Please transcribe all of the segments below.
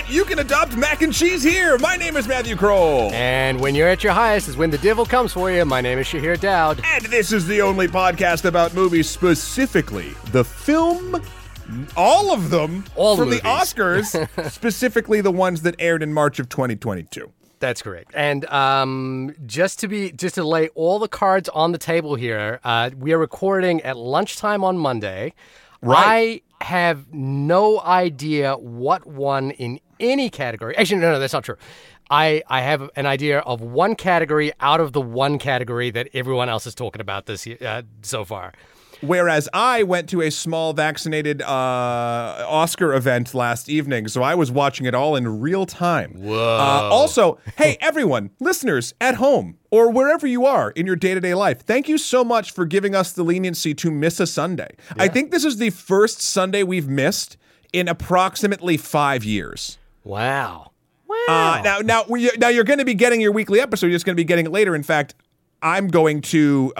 bet you can adopt mac and cheese here. My name is Matthew Kroll. And when you're at your highest is when the devil comes for you. My name is Shahir Dowd. And this is the only podcast about movies, specifically the film, all of them, all from movies. The Oscars, specifically the ones that aired in March of 2022. That's correct. And just to lay all the cards on the table here, we are recording at lunchtime on Monday. Right. I have no idea what won in any category. Actually, no, that's not true. I have an idea of one category out of the one category that everyone else is talking about this year, so far. Whereas I went to a small vaccinated Oscar event last evening, so I was watching it all in real time. Whoa. Also, hey, everyone, listeners at home or wherever you are in your day-to-day life, thank you so much for giving us the leniency to miss a Sunday. Yeah. I think this is the first Sunday we've missed in approximately 5 years. Wow. Wow. Now you're going to be getting your weekly episode. You're just going to be getting it later. In fact, I'm going to...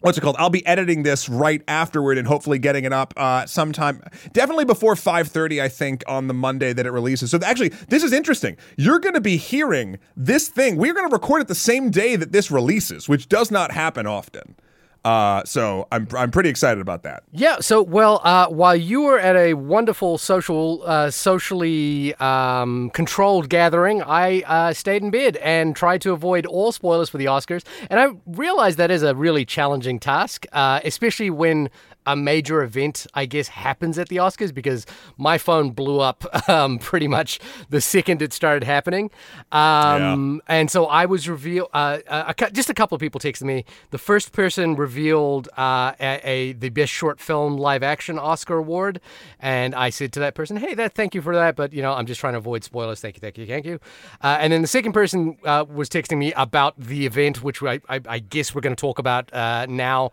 what's it called? I'll be editing this right afterward and hopefully getting it up sometime. Definitely before 5:30, I think, on the Monday that it releases. So actually, this is interesting. You're going to be hearing this thing. We're going to record it the same day that this releases, which does not happen often. So I'm pretty excited about that. Yeah. So, well, while you were at a wonderful socially controlled gathering, I stayed in bed and tried to avoid all spoilers for the Oscars. And I realized that is a really challenging task, especially when a major event, I guess, happens at the Oscars, because my phone blew up pretty much the second it started happening. And so I was revealed, just a couple of people texted me. The first person revealed the Best Short Film Live Action Oscar Award. And I said to that person, hey, thank you for that. But, I'm just trying to avoid spoilers. Thank you. And then the second person was texting me about the event, which I guess we're going to talk about now,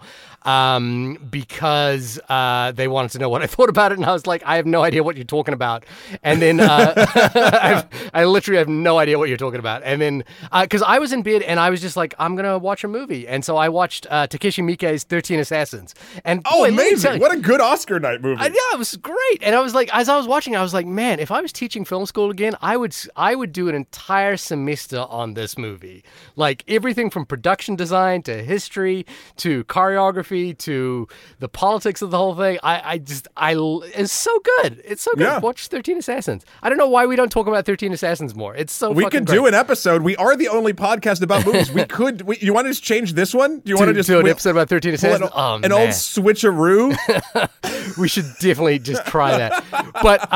because they wanted to know what I thought about it, and I was like, I have no idea what you're talking about. And then I literally have no idea what you're talking about. And then, because I was in bed, and I was just like, I'm going to watch a movie. And so I watched Takeshi Miike's 13 Assassins. And amazing. What a good Oscar night movie. It was great. And I was like, as I was watching, I was like, man, if I was teaching film school again, I would do an entire semester on this movie. Like, everything from production design to history to choreography to the politics of the whole thing. It's so good. It's so good. Yeah. Watch 13 Assassins. I don't know why we don't talk about 13 Assassins more. It's so fucking great. We could do an episode. We are the only podcast about movies. You want to just change this one? Do you want to just do an episode about 13 Assassins? An old switcheroo? We should definitely just try that. But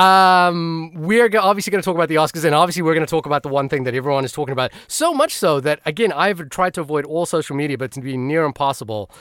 we're obviously going to talk about the Oscars, and obviously we're going to talk about the one thing that everyone is talking about. So much so that, again, I've tried to avoid all social media, but it's been near impossible.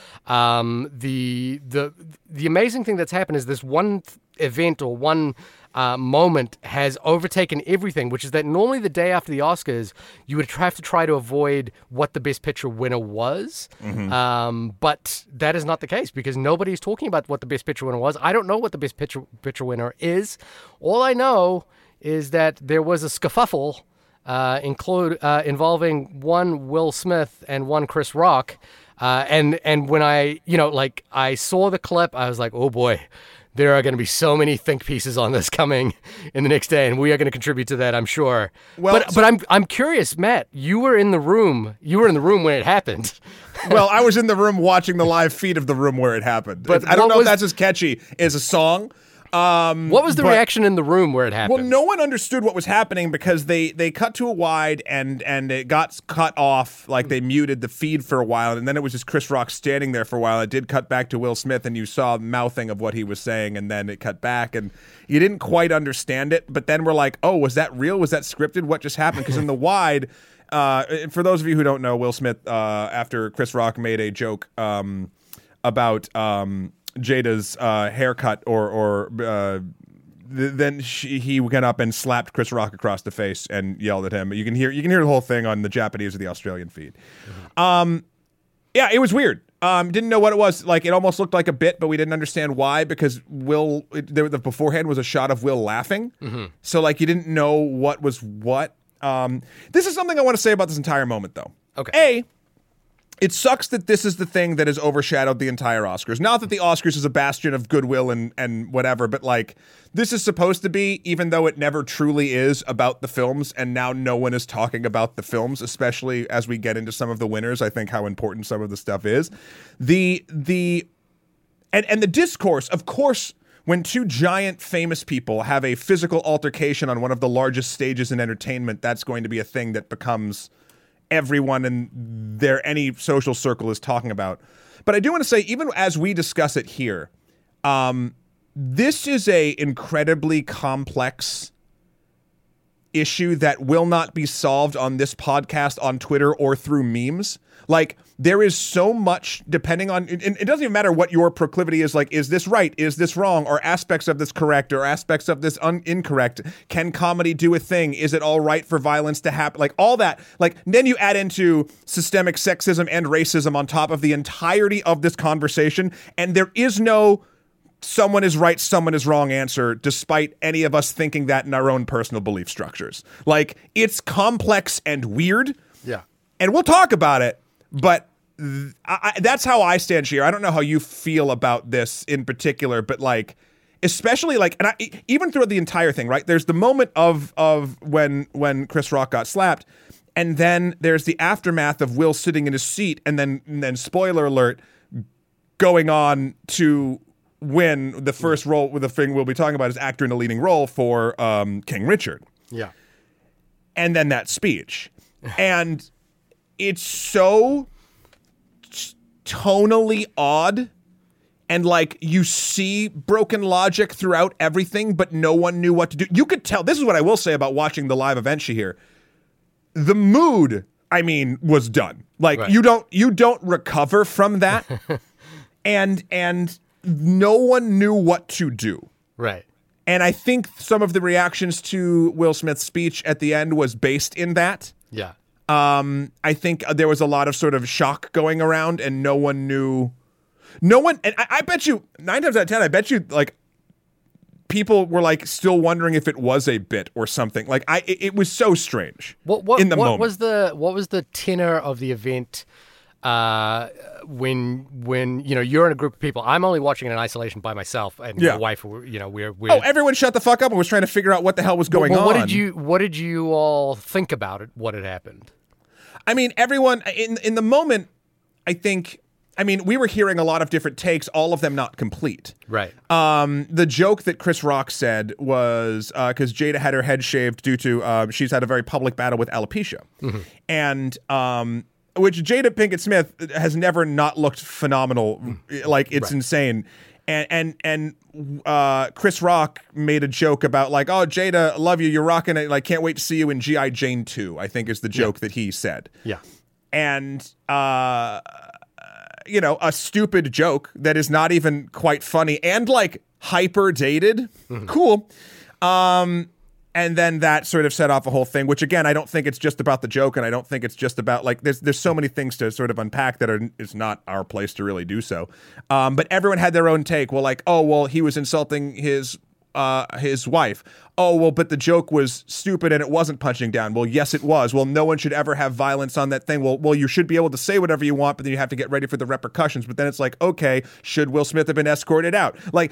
The amazing thing that's happened is this one event or one moment has overtaken everything, which is that normally the day after the Oscars, you would have to try to avoid what the Best Picture winner was. Mm-hmm. But that is not the case, because nobody's talking about what the Best Picture winner was. I don't know what the Best Picture winner is. All I know is that there was a scuffle involving one Will Smith and one Chris Rock. And when I saw the clip, I was like, oh boy, there are going to be so many think pieces on this coming in the next day, and we are going to contribute to that, I'm sure. Well, but I'm curious, Matt. You were in the room. You were in the room when it happened. Well, I was in the room watching the live feed of the room where it happened. But I don't know if that's as catchy as a song. What was the reaction in the room where it happened? Well, no one understood what was happening, because they cut to a wide and it got cut off, like they muted the feed for a while, and then it was just Chris Rock standing there for a while. It did cut back to Will Smith, and you saw mouthing of what he was saying, and then it cut back, and you didn't quite understand it, but then we're like, oh, was that real? Was that scripted? What just happened? Because in the wide, for those of you who don't know, Will Smith, after Chris Rock made a joke about... Jada's haircut, then he went up and slapped Chris Rock across the face and yelled at him. You can hear the whole thing on the Japanese or the Australian feed. Mm-hmm. Yeah, it was weird. Didn't know what it was. Like, it almost looked like a bit, but we didn't understand why, because the beforehand was a shot of Will laughing. Mm-hmm. So like, you didn't know what was what. This is something I want to say about this entire moment, though. Okay. It sucks that this is the thing that has overshadowed the entire Oscars. Not that the Oscars is a bastion of goodwill and whatever, but like this is supposed to be, even though it never truly is, about the films. And now no one is talking about the films, especially as we get into some of the winners. I think how important some of the stuff is. The discourse, of course, when two giant famous people have a physical altercation on one of the largest stages in entertainment, that's going to be a thing that becomes... everyone in their any social circle is talking about. But I do want to say, even as we discuss it here, this is a incredibly complex issue that will not be solved on this podcast, on Twitter, or through memes. Like, there is so much depending on, and it doesn't even matter what your proclivity is, like, is this right? Is this wrong? Are aspects of this correct? Or aspects of this incorrect? Can comedy do a thing? Is it all right for violence to happen? Like, all that. Like, then you add into systemic sexism and racism on top of the entirety of this conversation, and there is no someone is right, someone is wrong answer, despite any of us thinking that in our own personal belief structures. Like, it's complex and weird. Yeah. And we'll talk about it. But that's how I stand, Shahir. I don't know how you feel about this in particular, but like, especially like, and even throughout the entire thing, right? There's the moment of when Chris Rock got slapped, and then there's the aftermath of Will sitting in his seat, and then spoiler alert, going on to win the first role. The thing we'll be talking about is actor in a leading role for King Richard. Yeah, and then that speech, and. It's so tonally odd, and like you see broken logic throughout everything, but no one knew what to do. You could tell. This is what I will say about watching the live event here. The mood, I mean, was done. Like right. you don't recover from that, and no one knew what to do. Right. And I think some of the reactions to Will Smith's speech at the end was based in that. Yeah. I think there was a lot of sort of shock going around, and no one knew, and I bet you 9 times out of 10, I bet you like people were like still wondering if it was a bit or something. Like it was so strange. What was the tenor of the event? When you know you're in a group of people, I'm only watching it in isolation by myself, and my wife, you know, we're everyone shut the fuck up and was trying to figure out what the hell was going on. What did you all think about it? What had happened? I mean, everyone in the moment, I think. I mean, we were hearing a lot of different takes, all of them not complete. Right. The joke that Chris Rock said was because Jada had her head shaved due to she's had a very public battle with alopecia, and which Jada Pinkett Smith has never not looked phenomenal. Like, it's insane. And Chris Rock made a joke about like, oh, Jada, love you. You're rocking it. Like, can't wait to see you in G.I. Jane 2, I think is the joke that he said. Yeah. And, you know, a stupid joke that is not even quite funny and like hyper dated. Cool. And then that sort of set off a whole thing, which, again, I don't think it's just about the joke, and I don't think it's just about, like, there's so many things to sort of unpack that are it's not our place to really do so. But everyone had their own take. Well, like, oh, well, he was insulting his wife. Oh, well, but the joke was stupid and it wasn't punching down. Well, yes, it was. Well, no one should ever have violence on that thing. Well, you should be able to say whatever you want, but then you have to get ready for the repercussions. But then it's like, okay, should Will Smith have been escorted out? Like,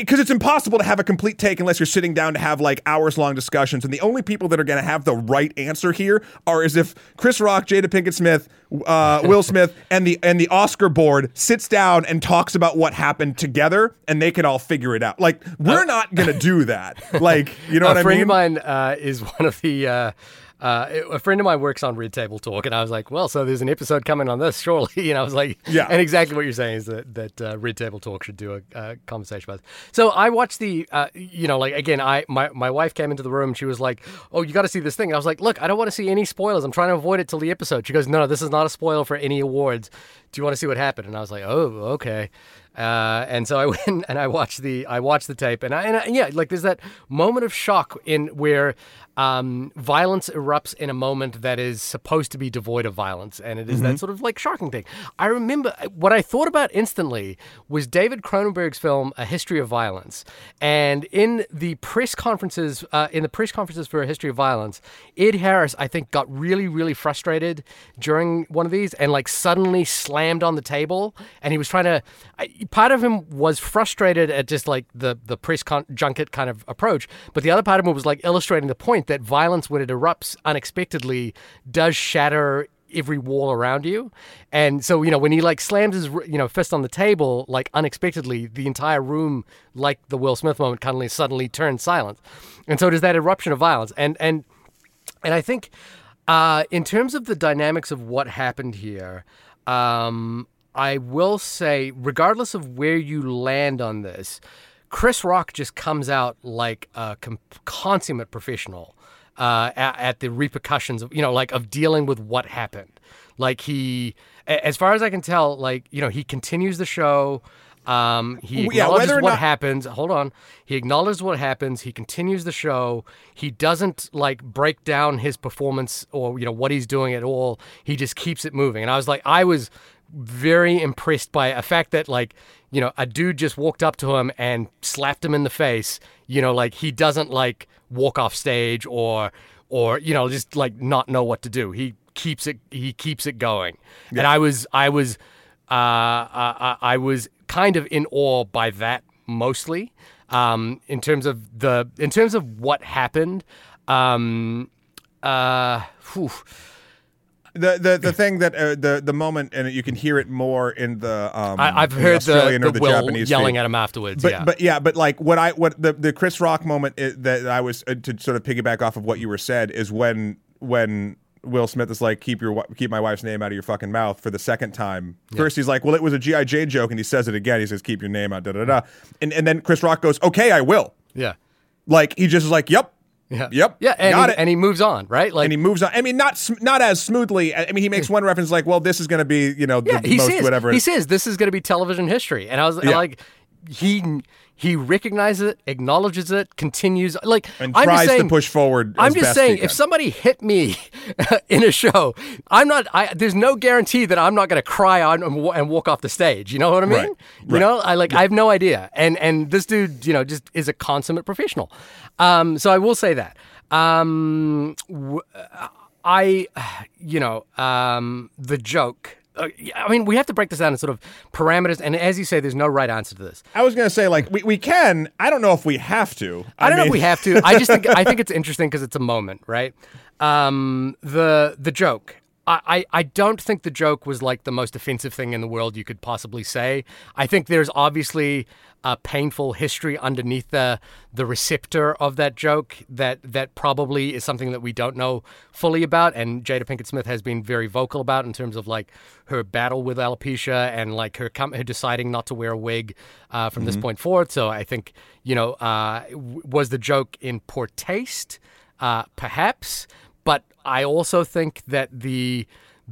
because it's impossible to have a complete take unless you're sitting down to have like hours-long discussions. And the only people that are going to have the right answer here are as if Chris Rock, Jada Pinkett Smith, Will Smith, and the Oscar board sits down and talks about what happened together, and they can all figure it out. Like, we're not going to do that. Like, you know what I mean? A friend of mine works on Red Table Talk, and I was like, well, so there's an episode coming on this, surely. And I was like, yeah. And exactly what you're saying is that Red Table Talk should do a conversation about it. So I watched my wife came into the room. She was like, oh, you got to see this thing. And I was like, look, I don't want to see any spoilers. I'm trying to avoid it till the episode. She goes, no, this is not a spoiler for any awards. Do you want to see what happened? And I was like, oh, okay. And so I went and I watched the tape, and yeah, like there's that moment of shock in where violence erupts in a moment that is supposed to be devoid of violence, and it is that sort of like shocking thing. I remember what I thought about instantly was David Cronenberg's film A History of Violence, and in the press conferences for A History of Violence, Ed Harris I think got really, really frustrated during one of these and like suddenly slammed on the table, and he was trying to. Part of him was frustrated at just like the press junket kind of approach, but the other part of him was like illustrating the point that violence, when it erupts unexpectedly, does shatter every wall around you. And so, you know, when he like slams his, you know, fist on the table, like unexpectedly, the entire room, like the Will Smith moment, kind of suddenly turns silent. And so it is that eruption of violence. And I think in terms of the dynamics of what happened here, I will say, regardless of where you land on this, Chris Rock just comes out like a consummate professional at the repercussions of, you know, like of dealing with what happened. Like he, as far as I can tell, like, you know, he continues the show. He acknowledges what happens. Hold on. He acknowledges what happens. He continues the show. He doesn't like break down his performance or, you know, what he's doing at all. He just keeps it moving. And I was very impressed by a fact that, like, you know, a dude just walked up to him and slapped him in the face. You know, like he doesn't like walk off stage or you know, just like not know what to do. He keeps it going. Yeah. And I was kind of in awe by that mostly. In terms of what happened. The thing that the moment, and you can hear it more in the I've heard Australian the or the Will Japanese yelling at him afterwards. But like what the Chris Rock moment is, that I was to sort of piggyback off of what you were said is when Will Smith is like, keep my wife's name out of your fucking mouth for the second time. Yeah. First he's like, well, it was a G.I. Jane joke, and he says it again. He says, keep your name out, da da da, and then Chris Rock goes, okay, I will. Yeah, like he just is like, yep. Yeah. Yep. Yeah, and he moves on, right? Like, and he moves on. I mean, not as smoothly. I mean, he makes one reference like, "Well, this is going to be, you know, the most says, whatever." He says, "This is going to be television history," and I was like, he recognizes it, acknowledges it, continues, like, and I'm tries just saying, to push forward. I'm just saying, if somebody hit me in a show, there's no guarantee that I'm not going to cry on and walk off the stage. You know what I mean? Right. You know, I have no idea. And this dude, you know, just is a consummate professional. So I will say that. The joke. I mean, we have to break this down in sort of parameters, and as you say, there's no right answer to this. I was going to say, like, we can. I don't know if we have to. I don't know if we have to. I just think it's interesting because it's a moment, right? The joke. I don't think the joke was like the most offensive thing in the world you could possibly say. I think there's obviously a painful history underneath the receptor of that joke that probably is something that we don't know fully about. And Jada Pinkett Smith has been very vocal about in terms of like her battle with alopecia and like her deciding not to wear a wig from this point forward. So I think, you know, was the joke in poor taste? Perhaps. But I also think that the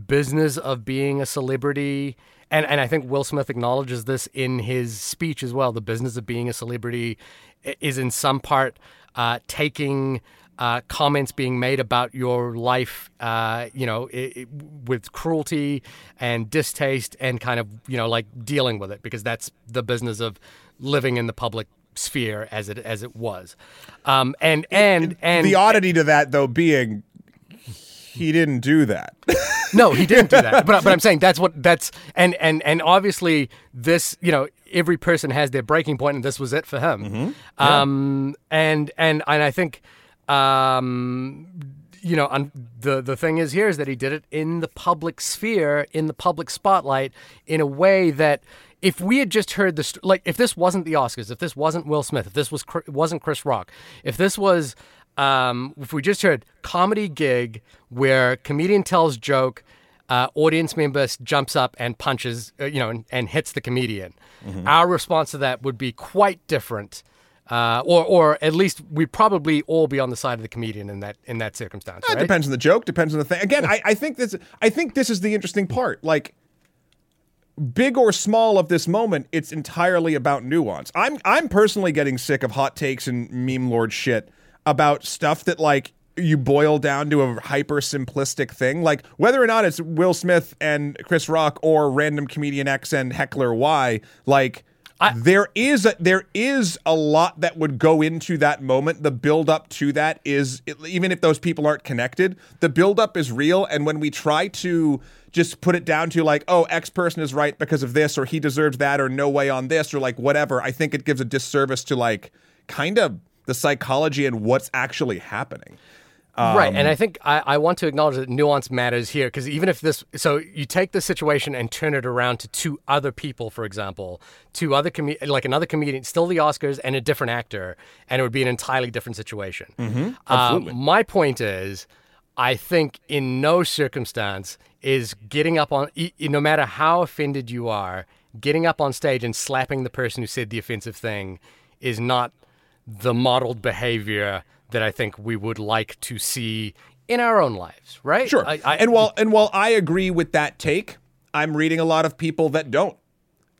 business of being a celebrity, and I think Will Smith acknowledges this in his speech as well, the business of being a celebrity is in some part taking comments being made about your life, you know, with cruelty and distaste and kind of, you know, like dealing with it, because that's the business of living in the public sphere as it was. And the oddity to that, though, being... He didn't do that. No, he didn't do that. But I'm saying that's obviously this, you know, every person has their breaking point, and this was it for him. Mm-hmm. Yeah. And I think you know, the thing is here is that he did it in the public sphere, in the public spotlight, in a way that if we had just heard this, like if this wasn't the Oscars, if this wasn't Will Smith, if this wasn't Chris Rock, if this was if we just heard comedy gig where comedian tells joke, audience member jumps up and punches, you know, and hits the comedian. Mm-hmm. Our response to that would be quite different, or at least we'd probably all be on the side of the comedian in that circumstance. Right? It depends on the joke, depends on the thing. Again, I think this is the interesting part. Like, big or small of this moment, it's entirely about nuance. I'm personally getting sick of hot takes and meme lord shit about stuff that, like, you boil down to a hyper simplistic thing, like whether or not it's Will Smith and Chris Rock or random comedian X and heckler Y. Like, there is a lot that would go into that moment. The build up to that is, even if those people aren't connected, the build up is real. And when we try to just put it down to like, oh, X person is right because of this, or he deserves that, or no way on this, or like whatever, I think it gives a disservice to like kind of the psychology and what's actually happening. Right, and I think I want to acknowledge that nuance matters here, because even if this... So you take the situation and turn it around to two other people, for example, another comedian, still the Oscars, and a different actor, and it would be an entirely different situation. Mm-hmm. Absolutely. My point is, I think in no circumstance is getting up on... No matter how offended you are, getting up on stage and slapping the person who said the offensive thing is not the modeled behavior that I think we would like to see in our own lives, right? Sure. And while I agree with that take, I'm reading a lot of people that don't.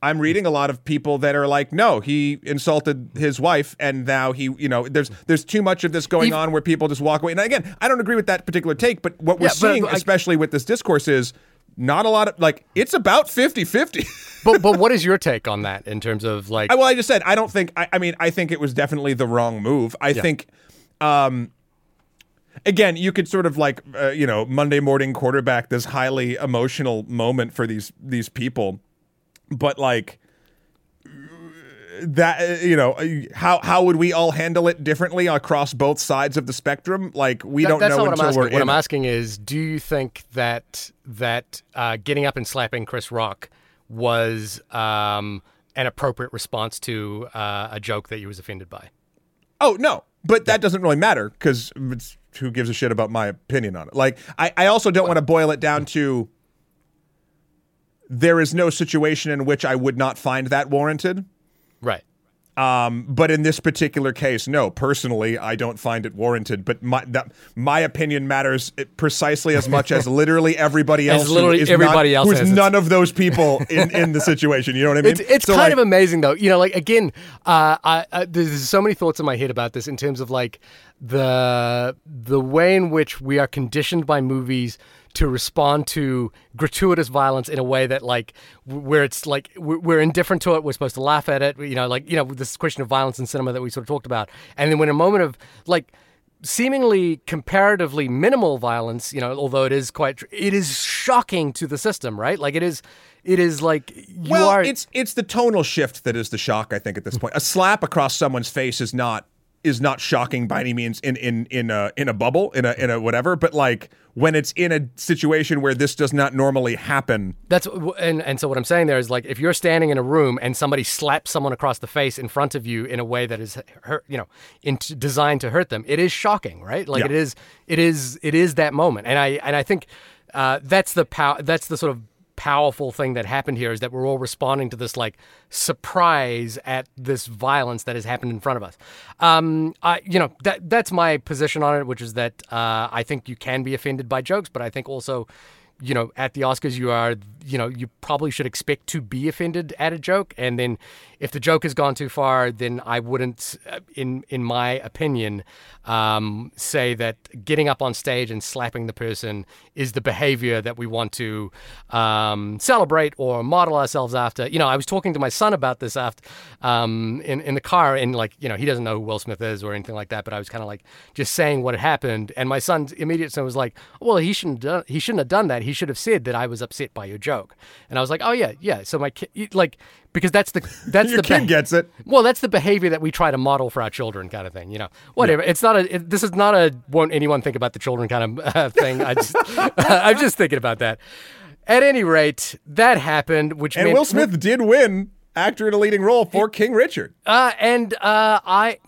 I'm reading a lot of people that are like, no, he insulted his wife, and now he, you know, there's too much of this going on where people just walk away. And again, I don't agree with that particular take, but what we're seeing, especially with this discourse, is not a lot of, like, it's about 50-50. But what is your take on that in terms of, like... Well, I just said, I don't think... I mean, I think it was definitely the wrong move. I think... Again, you could sort of like, Monday morning quarterback this highly emotional moment for these people, but like that, how would we all handle it differently across both sides of the spectrum? Like, we don't know until we're in. What I'm asking is, do you think that getting up and slapping Chris Rock was an appropriate response to a joke that you was offended by? Oh, no. But that doesn't really matter, because who gives a shit about my opinion on it? Like, I also don't want to boil it down to there is no situation in which I would not find that warranted. Right. But in this particular case, no, personally, I don't find it warranted. But my opinion matters precisely as much as literally everybody else. Who's none of those people in the situation. You know what I mean? It's kind of amazing, though. You know, like, again, there's so many thoughts in my head about this in terms of like the way in which we are conditioned by movies to respond to gratuitous violence in a way that, like, where it's like we're indifferent to it, we're supposed to laugh at it, this question of violence in cinema that we sort of talked about. And then when a moment of, like, seemingly comparatively minimal violence, although it is shocking to the system, right? Like, it is like it's the tonal shift that is the shock, I think, at this point. A slap across someone's face is not shocking by any means in a bubble, in a whatever, but like when it's in a situation where this does not normally happen. So what I'm saying there is, like, if you're standing in a room and somebody slaps someone across the face in front of you in a way that is hurt, designed to hurt them, it is shocking, right? Like, it is that moment. And I think that's the sort of powerful thing that happened here, is that we're all responding to this, like, surprise at this violence that has happened in front of us. That's my position on it, which is that I think you can be offended by jokes, but I think also, at the Oscars, you probably should expect to be offended at a joke. And then if the joke has gone too far, then I wouldn't, in my opinion, say that getting up on stage and slapping the person is the behavior that we want to celebrate or model ourselves after. I was talking to my son about this after in the car, and, like, he doesn't know who Will Smith is or anything like that, but I was kind of like just saying what had happened. And my son's immediate son was like, well, he shouldn't have done that. He should have said that I was upset by your joke. And I was like, oh, yeah. So my kid, like, because that's your kid gets it. Well, that's the behavior that we try to model for our children, kind of thing. Whatever. Yeah. This is not a won't anyone think about the children kind of thing. I'm just thinking about that. At any rate, that happened, which meant Will Smith did win actor in a leading role for King Richard. I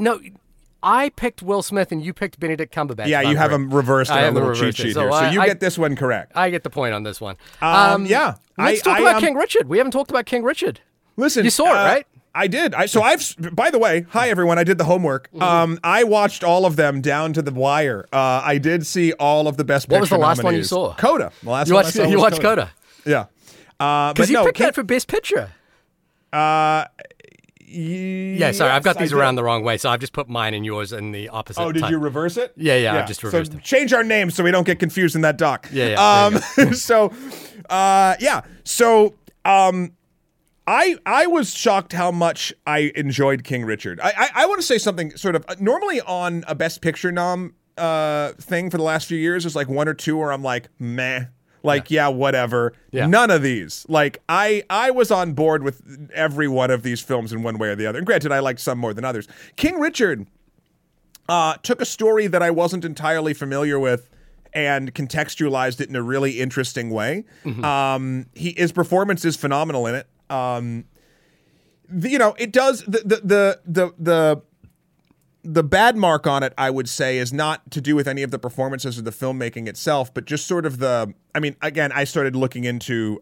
picked Will Smith and you picked Benedict Cumberbatch. Yeah, you have them reversed on a little cheat sheet here. So you get this one correct. I get the point on this one. Let's talk about King Richard. We haven't talked about King Richard. Listen. You saw it, right? I did. By the way, hi, everyone. I did the homework. I watched all of them down to the wire. I did see all of the best picture nominees. What was the last one you saw? Coda. The last one I saw was Coda. Yeah. Because you picked that for Best Picture. Yeah, sorry, I've got these around the wrong way, so I've just put mine and yours in the opposite. Oh, did you reverse it? Yeah, I've just reversed it. Change our names so we don't get confused in that doc. I was shocked how much I enjoyed King Richard. I want to say something sort of normally on a Best Picture nom thing for the last few years. There's like one or two where I'm like, meh. Like, yeah, whatever. Yeah. None of these. Like, I was on board with every one of these films in one way or the other. And granted, I liked some more than others. King Richard took a story that I wasn't entirely familiar with and contextualized it in a really interesting way. Mm-hmm. His performance is phenomenal in it. It does the bad mark on it, I would say, is not to do with any of the performances or the filmmaking itself, but just sort of I started looking into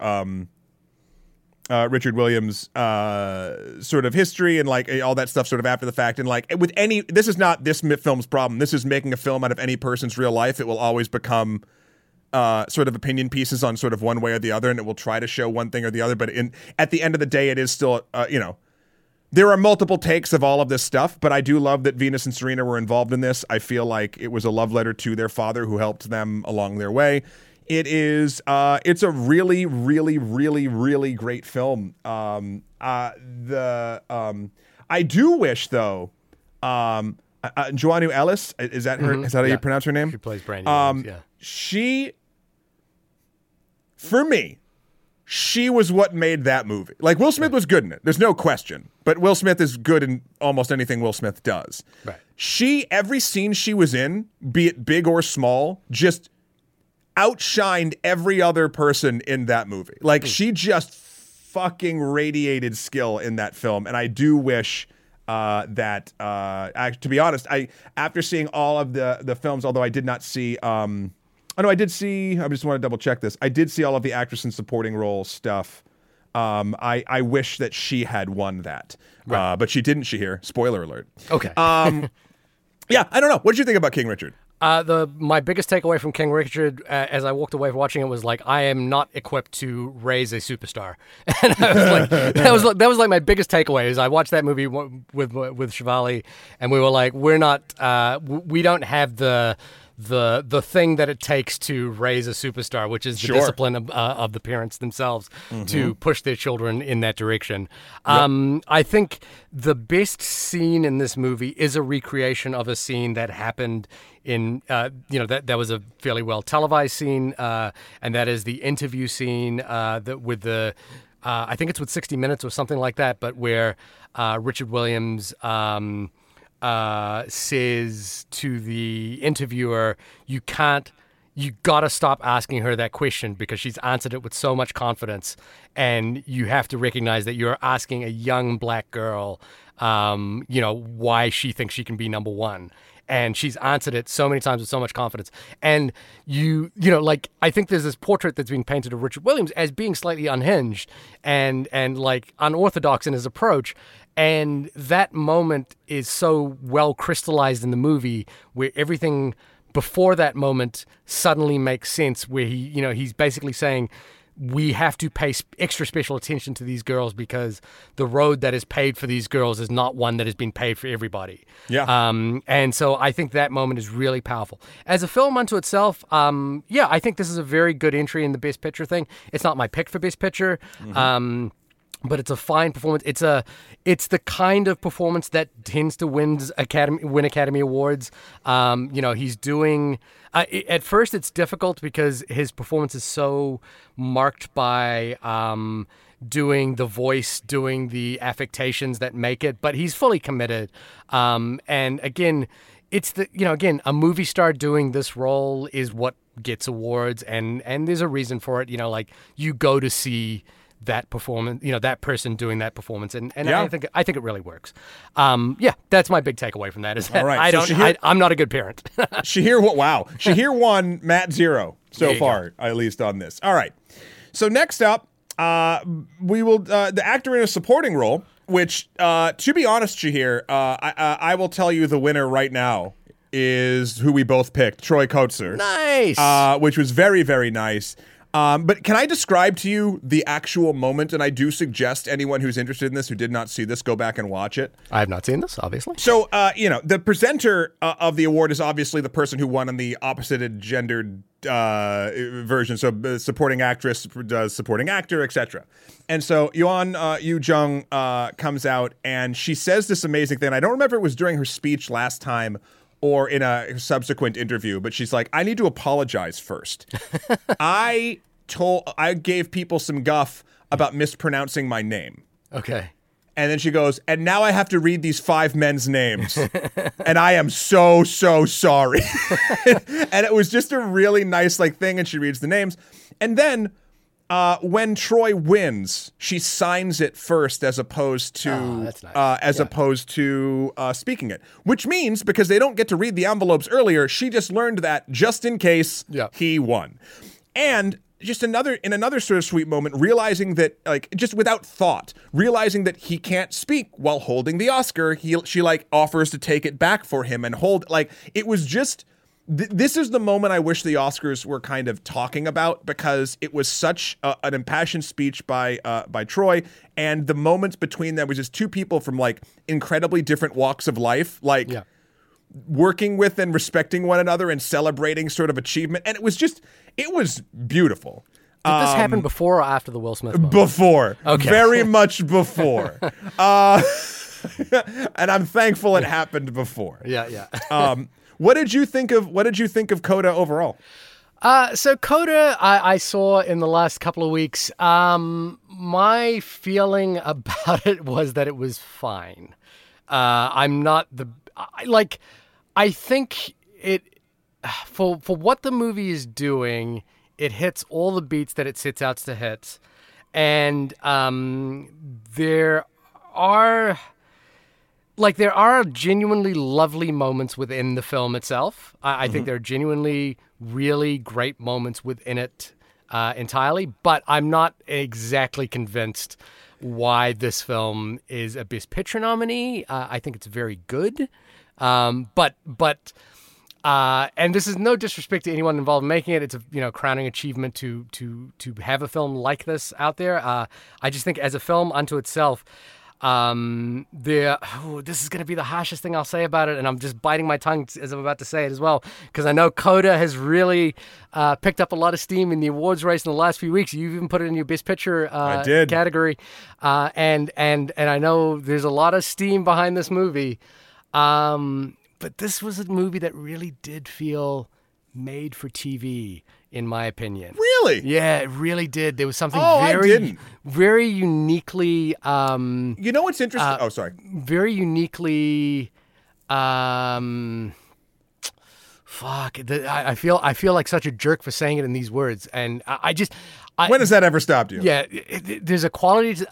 Richard Williams sort of history and like all that stuff sort of after the fact. And like with this is not this film's problem. This is making a film out of any person's real life. It will always become sort of opinion pieces on sort of one way or the other. And it will try to show one thing or the other. But at the end of the day, it is still, there are multiple takes of all of this stuff, but I do love that Venus and Serena were involved in this. I feel like it was a love letter to their father who helped them along their way. It is, it's a really, really, really, really great film. I do wish though, Joanne Ellis, is that her? Mm-hmm. Is that how you pronounce her name? She plays Brandy. She, for me, she was what made that movie. Like, Will Smith was good in it. There's no question. But Will Smith is good in almost anything Will Smith does. Right. She, every scene she was in, be it big or small, just outshined every other person in that movie. Like, she just fucking radiated skill in that film. And I do wish to be honest, after seeing all of the films, although I did not see... I just want to double check this. I did see all of the actress in supporting role stuff. I wish that she had won that. Right. But she didn't, Shahir. Spoiler alert. Okay. I don't know. What did you think about King Richard? My biggest takeaway from King Richard as I walked away from watching it was like, I am not equipped to raise a superstar. And I was like, that was like my biggest takeaway is I watched that movie with Shivali and we were like, we're not, we don't have the thing that it takes to raise a superstar, which is the discipline of the parents themselves to push their children in that direction. I think the best scene in this movie is a recreation of a scene that happened in, that was a fairly well televised scene, and that is the interview scene I think it's with 60 Minutes or something like that, but where Richard Williams... says to the interviewer, you gotta stop asking her that question because she's answered it with so much confidence, and you have to recognize that you're asking a young black girl, why she thinks she can be number one. And she's answered it so many times with so much confidence. And I think there's this portrait that's being painted of Richard Williams as being slightly unhinged and like unorthodox in his approach. And that moment is so well crystallized in the movie where everything before that moment suddenly makes sense, where he's basically saying, we have to pay extra special attention to these girls because the road that is paved for these girls is not one that has been paved for everybody. Yeah. And so I think that moment is really powerful. As a film unto itself, I think this is a very good entry in the Best Picture thing. It's not my pick for Best Picture, but it's a fine performance. It's the kind of performance that tends to win Academy Awards. He's doing... at first, it's difficult because his performance is so marked by doing the voice, doing the affectations that make it, but he's fully committed. And again, it's a movie star doing this role is what gets awards, and there's a reason for it. You go to see that performance, that person doing that performance, and I think it really works. That's my big takeaway from that. Is that I'm not a good parent. Shahir won, Matt 0 so far, at least on this. All right, so next up, we will the actor in a supporting role, which to be honest, Shahir, I will tell you the winner right now is who we both picked, Troy Kotsur. Nice, which was very, very nice. But can I describe to you the actual moment? And I do suggest anyone who's interested in this, who did not see this, go back and watch it. I have not seen this, obviously. So, the presenter of the award is obviously the person who won in the opposite gendered version. So supporting actress does supporting actor, etc. And so Youn Yuh-jung comes out and she says this amazing thing. I don't remember if it was during her speech last time or in a subsequent interview, but she's like, I need to apologize first. I gave people some guff about mispronouncing my name. Okay. And then she goes, and now I have to read these five men's names. And I am so, so sorry. And it was just a really nice thing. And she reads the names. And then when Troy wins, she signs it first as opposed to speaking it, which means because they don't get to read the envelopes earlier, she just learned that just in case he won. And just another sort of sweet moment, realizing that just without thought, realizing that he can't speak while holding the Oscar, she offers to take it back for him and hold it was just. This is the moment I wish the Oscars were kind of talking about, because it was such an impassioned speech by Troy, and the moments between them was just two people from incredibly different walks of life, working with and respecting one another and celebrating sort of achievement, and it was beautiful. Did this happen before or after the Will Smith moment? Before, okay, very much before. And I'm thankful it happened before. Yeah. What did you think of Coda overall? So Coda, I saw in the last couple of weeks. My feeling about it was that it was fine. I think it for what the movie is doing, it hits all the beats that it sets out to hit, and there are genuinely lovely moments within the film itself. I think there are genuinely really great moments within it entirely, but I'm not exactly convinced why this film is a Best Picture nominee. I think it's very good, but and this is no disrespect to anyone involved in making it. It's a crowning achievement to have a film like this out there. I just think as a film unto itself. This is going to be the harshest thing I'll say about it, and I'm just biting my tongue as I'm about to say it as well, because I know Coda has really picked up a lot of steam in the awards race in the last few weeks. You even put it in your Best Picture category, and I know there's a lot of steam behind this movie, but this was a movie that really did feel made for TV, in my opinion. Really? Yeah, it really did. There was something very uniquely... you know what's interesting? Very uniquely... I feel like such a jerk for saying it in these words. And I when has that ever stopped you? Yeah, there's a quality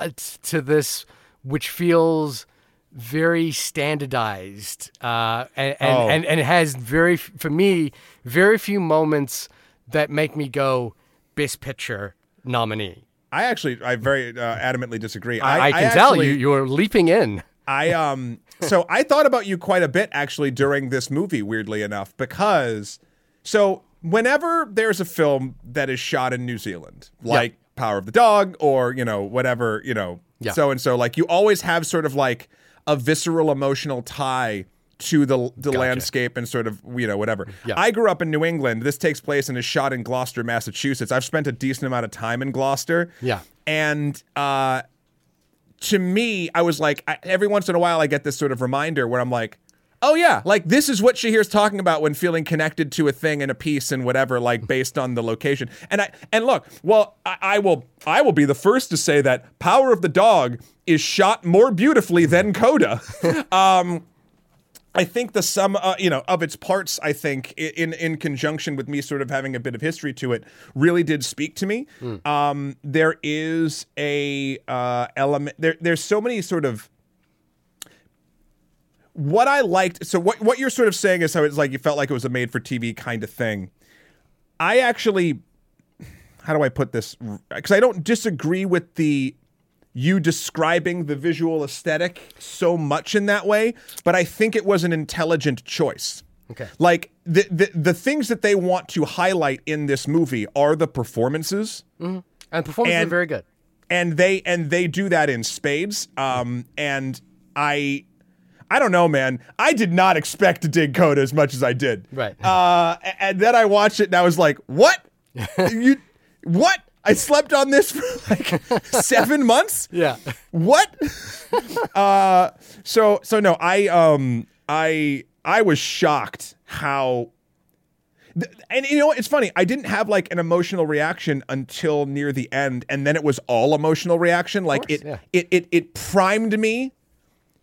to this which feels... very standardized, and it has very few moments that make me go Best Picture nominee. I very adamantly disagree. I can tell you're leaping in. So I thought about you quite a bit actually during this movie, weirdly enough, because whenever there's a film that is shot in New Zealand, like Power of the Dog or whatever so and so, you always have sort of a visceral emotional tie to the landscape and sort of, whatever. Yeah. I grew up in New England. This takes place and is shot in Gloucester, Massachusetts. I've spent a decent amount of time in Gloucester. Yeah. And to me, I was every once in a while I get this sort of reminder where I'm this is what Shahir's talking about when feeling connected to a thing and a piece and whatever, based on the location. I will be the first to say that Power of the Dog is shot more beautifully than Coda. I think the sum, of its parts, I think, in conjunction with me sort of having a bit of history to it, really did speak to me. Mm. There is a element. There's so many sort of. What I liked, so what you're sort of saying is how it's you felt like it was a made-for-TV kind of thing. I actually, how do I put this? Because I don't disagree with you describing the visual aesthetic so much in that way, but I think it was an intelligent choice. Okay. Like, the things that they want to highlight in this movie are the performances. Mm-hmm. And performances are very good. And they do that in spades. And I don't know, man. I did not expect to dig Coda as much as I did. Right. And then I watched it and I was like, what? What? I slept on this for like 7 months? Yeah. What? So no, I was shocked how, and you know what? It's funny. I didn't have like an emotional reaction until near the end, and then it was all emotional reaction. Like it primed me,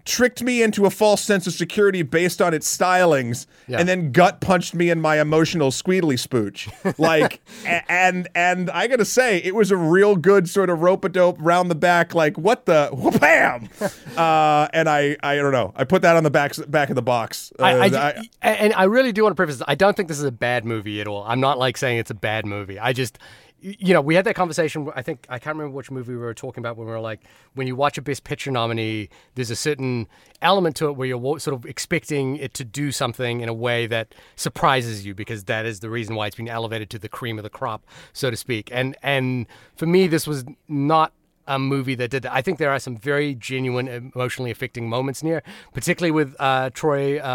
tricked me into a false sense of security based on its stylings, and then gut punched me in my emotional squeedly spooch. Like, and I gotta say, it was a real good sort of rope-a-dope round the back, like what the wham. And I don't know. I put that on the back of the box. I really do want to preface this. I don't think this is a bad movie at all. I'm not like saying it's a bad movie. I just, you know, we had that conversation, I think, I can't remember which movie we were talking about, when we were like, when you watch a Best Picture nominee, there's a certain element to it where you're sort of expecting it to do something in a way that surprises you, because that is the reason why it's been elevated to the cream of the crop, so to speak. And for me, this was not a movie that did that. I think there are some very genuine, emotionally affecting moments in here, particularly with Troy Kotsur,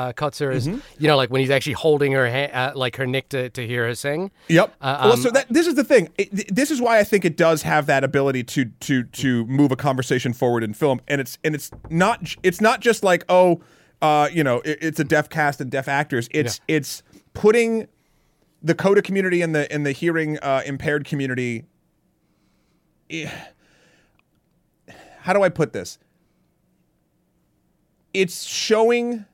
mm-hmm. you know, like when he's actually holding her like her neck to hear her sing. Yep. This is the thing. This is why I think it does have that ability to move a conversation forward in film, and it's not just like it's a deaf cast and deaf actors. It's putting the Coda community and the hearing impaired community. How do I put this? It's showing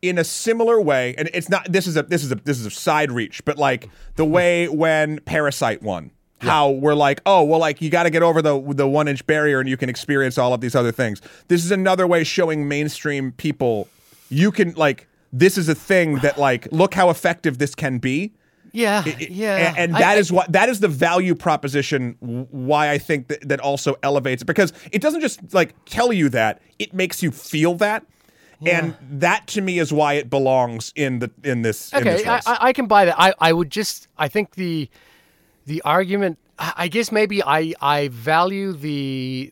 in a similar way, and it's not. This is a side reach, but like the way when Parasite won, how we're like, oh well, like you got to get over the 1-inch barrier, and you can experience all of these other things. This is another way showing mainstream people you can like. This is a thing that like, look how effective this can be. Yeah, and that is the value proposition. Why I think that also elevates it, because it doesn't just like tell you that; it makes you feel that, and that to me is why it belongs in this. Okay, in this race. I can buy that. I think the argument. I guess maybe I value the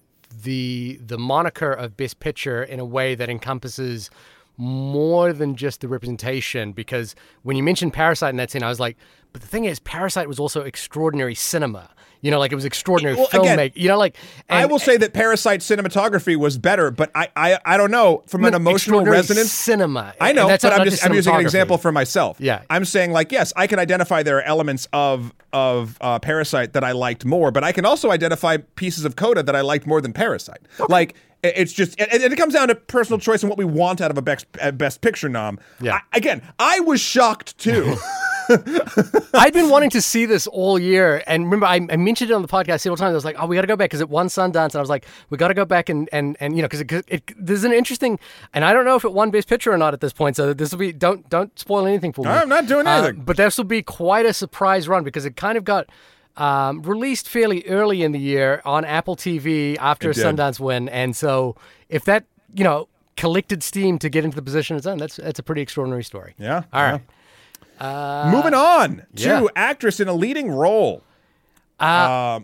moniker of Best Picture in a way that encompasses more than just the representation, because when you mentioned Parasite in that scene, I was like, but the thing is, Parasite was also extraordinary cinema. You know, like it was extraordinary filmmaking. You know, like I will say that Parasite cinematography was better, but I don't know from an emotional resonance. Cinema. I know, but I'm using an example for myself. Yeah, I'm saying like, yes, I can identify there are elements of Parasite that I liked more, but I can also identify pieces of Coda that I liked more than Parasite. Okay. Like it's just, and it comes down to personal choice and what we want out of a best picture nom. Yeah. I was shocked too. I'd been wanting to see this all year, and remember, I mentioned it on the podcast several times. I was like, "Oh, we got to go back," because it won Sundance, and I was like, "We got to go back and you know, because there's an interesting," and I don't know if it won Best Picture or not at this point. So this will be don't spoil anything for me. I'm not doing anything. But this will be quite a surprise run, because it kind of got released fairly early in the year on Apple TV after a Sundance win, and so if that collected steam to get into the position it's in, that's a pretty extraordinary story. Yeah. All right. Moving on to actress in a leading role. I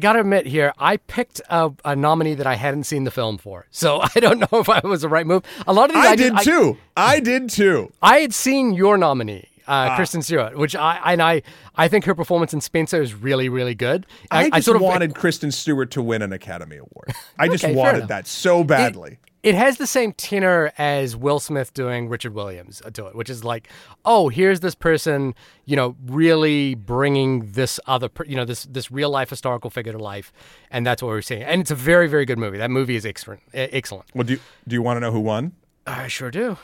got to admit here, I picked a nominee that I hadn't seen the film for, so I don't know if I was the right move. A lot of these I did too. I did too. I had seen your nominee, Kristen Stewart, which I think her performance in Spencer is really, really good. I wanted Kristen Stewart to win an Academy Award. I just wanted that so badly. It has the same tenor as Will Smith doing Richard Williams to it, which is like, oh, here's this person, you know, really bringing this other, this real life historical figure to life, and that's what we're seeing. And it's a very, very good movie. That movie is excellent. Excellent. Well, do you want to know who won? I sure do.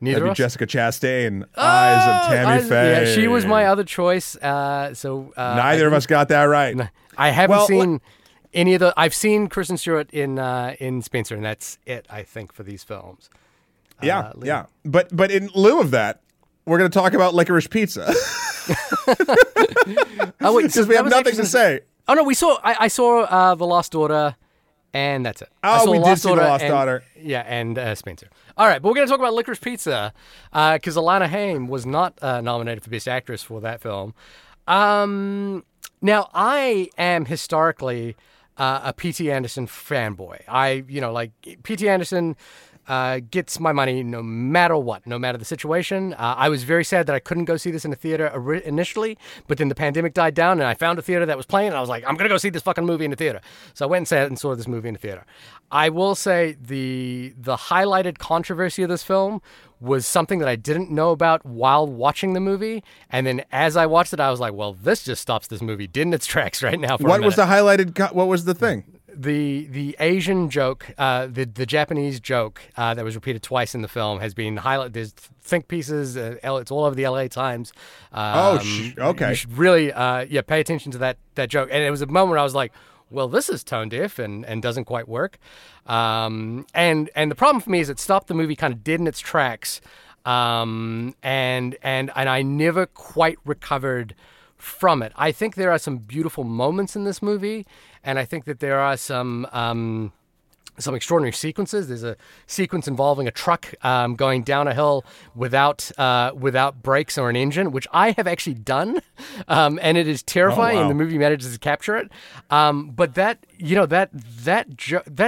That'd be Jessica Chastain, Eyes of Tammy Faye. Yeah, she was my other choice. Neither of us got that right. I haven't seen. I've seen Kristen Stewart in Spencer, and that's it, I think, for these films. But in lieu of that, we're going to talk about Licorice Pizza. Because we have nothing to say. Oh no, I saw The Lost Daughter And that's it. Oh, we did see The Lost Daughter. Yeah, and Spencer. All right, but we're going to talk about Licorice Pizza because Alana Haim was not nominated for Best Actress for that film. Now, I am historically a P.T. Anderson fanboy. P.T. Anderson gets my money no matter what, no matter the situation. I was very sad that I couldn't go see this in a theater initially, but then the pandemic died down and I found a theater that was playing and I was like, I'm going to go see this fucking movie in the theater. So I went and sat and saw this movie in the theater. I will say the highlighted controversy of this film was something that I didn't know about while watching the movie. And then as I watched it, I was like, well, this just stops this movie dead in its tracks right now. What was the thing? The Asian joke, the Japanese joke that was repeated twice in the film has been highlighted. There's think pieces. It's all over the LA Times. Okay. You should really pay attention to that joke. And it was a moment where I was like, well, this is tone deaf and doesn't quite work. And the problem for me is it stopped the movie kind of dead in its tracks. And I never quite recovered from it. I think there are some beautiful moments in this movie, and I think that there are some extraordinary sequences. There's a sequence involving a truck going down a hill without brakes or an engine, which I have actually done, and it is terrifying. Oh, wow. And the movie manages to capture it. But that that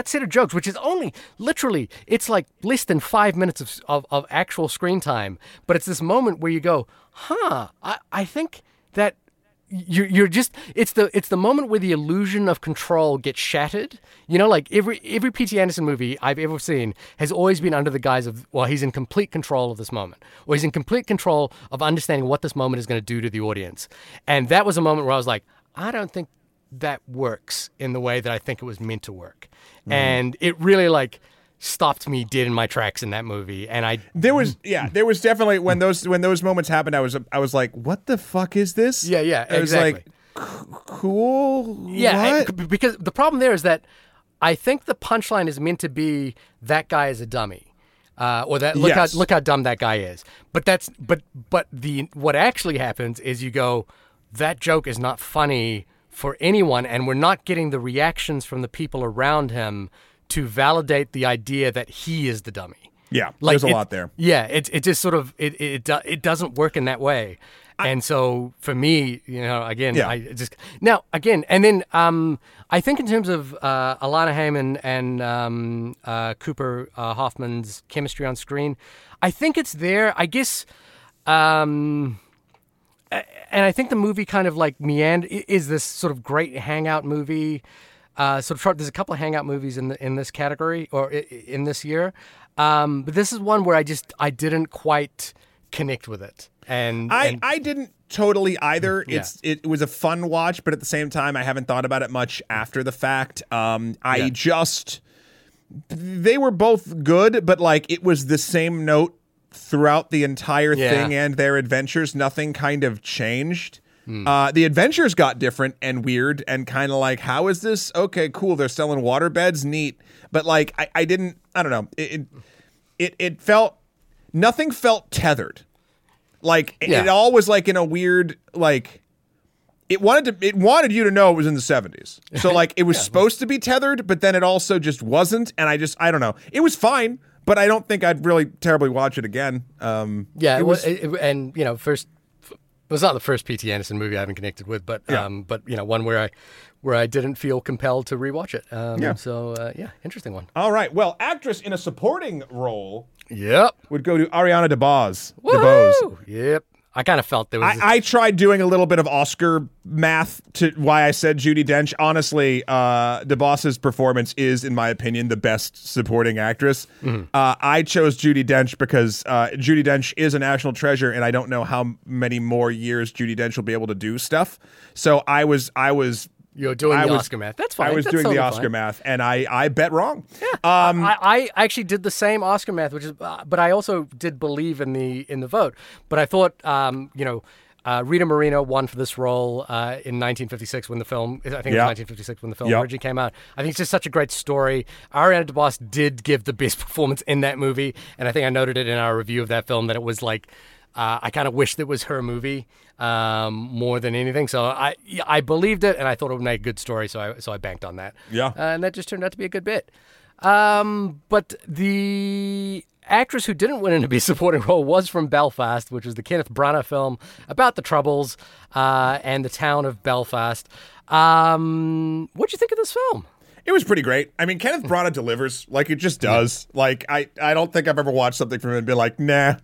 set of jokes, which is only literally, it's like less than 5 minutes of actual screen time, but it's this moment where you go, I think that. You're just it's the moment where the illusion of control gets shattered. Every P.T. Anderson movie I've ever seen has always been under the guise of, well, he's in complete control of this moment, or he's in complete control of understanding what this moment is going to do to the audience. And that was a moment where I was like, I don't think that works in the way that I think it was meant to work. Mm. And it really stopped me dead in my tracks in that movie, and there was definitely when those moments happened, I was like, what the fuck is this? Exactly. Cool. Yeah, what? Because the problem there is that I think the punchline is meant to be that guy is a dummy, or that look how dumb that guy is. But what actually happens is you go, that joke is not funny for anyone, and we're not getting the reactions from the people around him to validate the idea that he is the dummy. Yeah, there's a lot there. Yeah, it just sort of, it doesn't work in that way. And so for me, I think in terms of Alana Haim and Cooper Hoffman's chemistry on screen, I think it's there, I guess. And I think the movie kind of meandered, is this sort of great hangout movie. There's a couple of hangout movies in this category or in this year, but this is one where I didn't quite connect with it, and I didn't totally either. Yeah. It was a fun watch, but at the same time, I haven't thought about it much after the fact. They were both good, but it was the same note throughout the entire thing and their adventures. Nothing kind of changed. The adventures got different and weird and kind of how is this? Okay, cool. They're selling waterbeds. Neat. But I don't know. It felt, nothing felt tethered. It all was in a weird, it wanted you to know it was in the 70s. So it was supposed to be tethered, but then it also just wasn't. And I don't know. It was fine, but I don't think I'd really terribly watch it again. It's not the first P.T. Anderson movie I haven't connected with, but one where I didn't feel compelled to rewatch it. Interesting one. All right, well, actress in a supporting role. Yep, would go to Ariana DeBose. Woo-hoo! Yep, I kind of felt there was. I tried doing a little bit of Oscar math to why I said Judi Dench. Honestly, DeBose's performance is, in my opinion, the best supporting actress. Mm-hmm. I chose Judi Dench because Judi Dench is a national treasure, and I don't know how many more years Judi Dench will be able to do stuff. So I was. You're doing the Oscar math. That's fine. I was doing the Oscar math, and I bet wrong. Yeah. I actually did the same Oscar math, which is, but I also did believe in the vote. But I thought, Rita Moreno won for this role in 1956 when the film. I think it was 1956 when the film originally came out. I think it's just such a great story. Ariana DeBose did give the best performance in that movie, and I think I noted it in our review of that film that it was I kind of wished it was her movie more than anything. So I believed it, and I thought it would make a good story, so I banked on that. Yeah. And that just turned out to be a good bit. But the actress who didn't win in a supporting role was from Belfast, which was the Kenneth Branagh film about the Troubles and the town of Belfast. What'd you think of this film? It was pretty great. I mean, Kenneth Branagh delivers. Like, it just does. Like, I don't think I've ever watched something from him and been like, nah.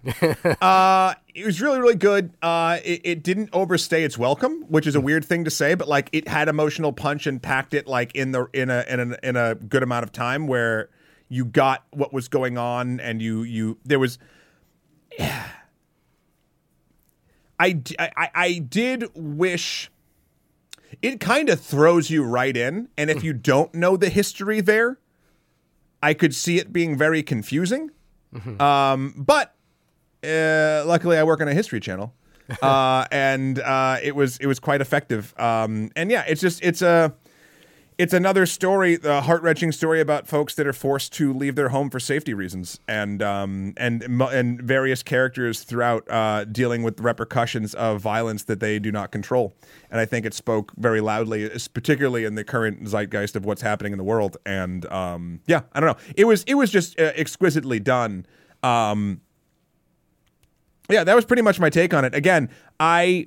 It was really, really good. It didn't overstay its welcome, which is a weird thing to say, but, like, it had emotional punch and packed it, like, in a good amount of time where you got what was going on and there was... I did wish... It kind of throws you right in, and if you don't know the history there, I could see it being very confusing. Mm-hmm. But luckily, I work on a History Channel, and it was quite effective. And yeah, it's another story, the heart-wrenching story about folks that are forced to leave their home for safety reasons, and various characters throughout dealing with the repercussions of violence that they do not control. And I think it spoke very loudly, particularly in the current zeitgeist of what's happening in the world. And yeah, I don't know. It was just exquisitely done. Yeah, that was pretty much my take on it. Again, I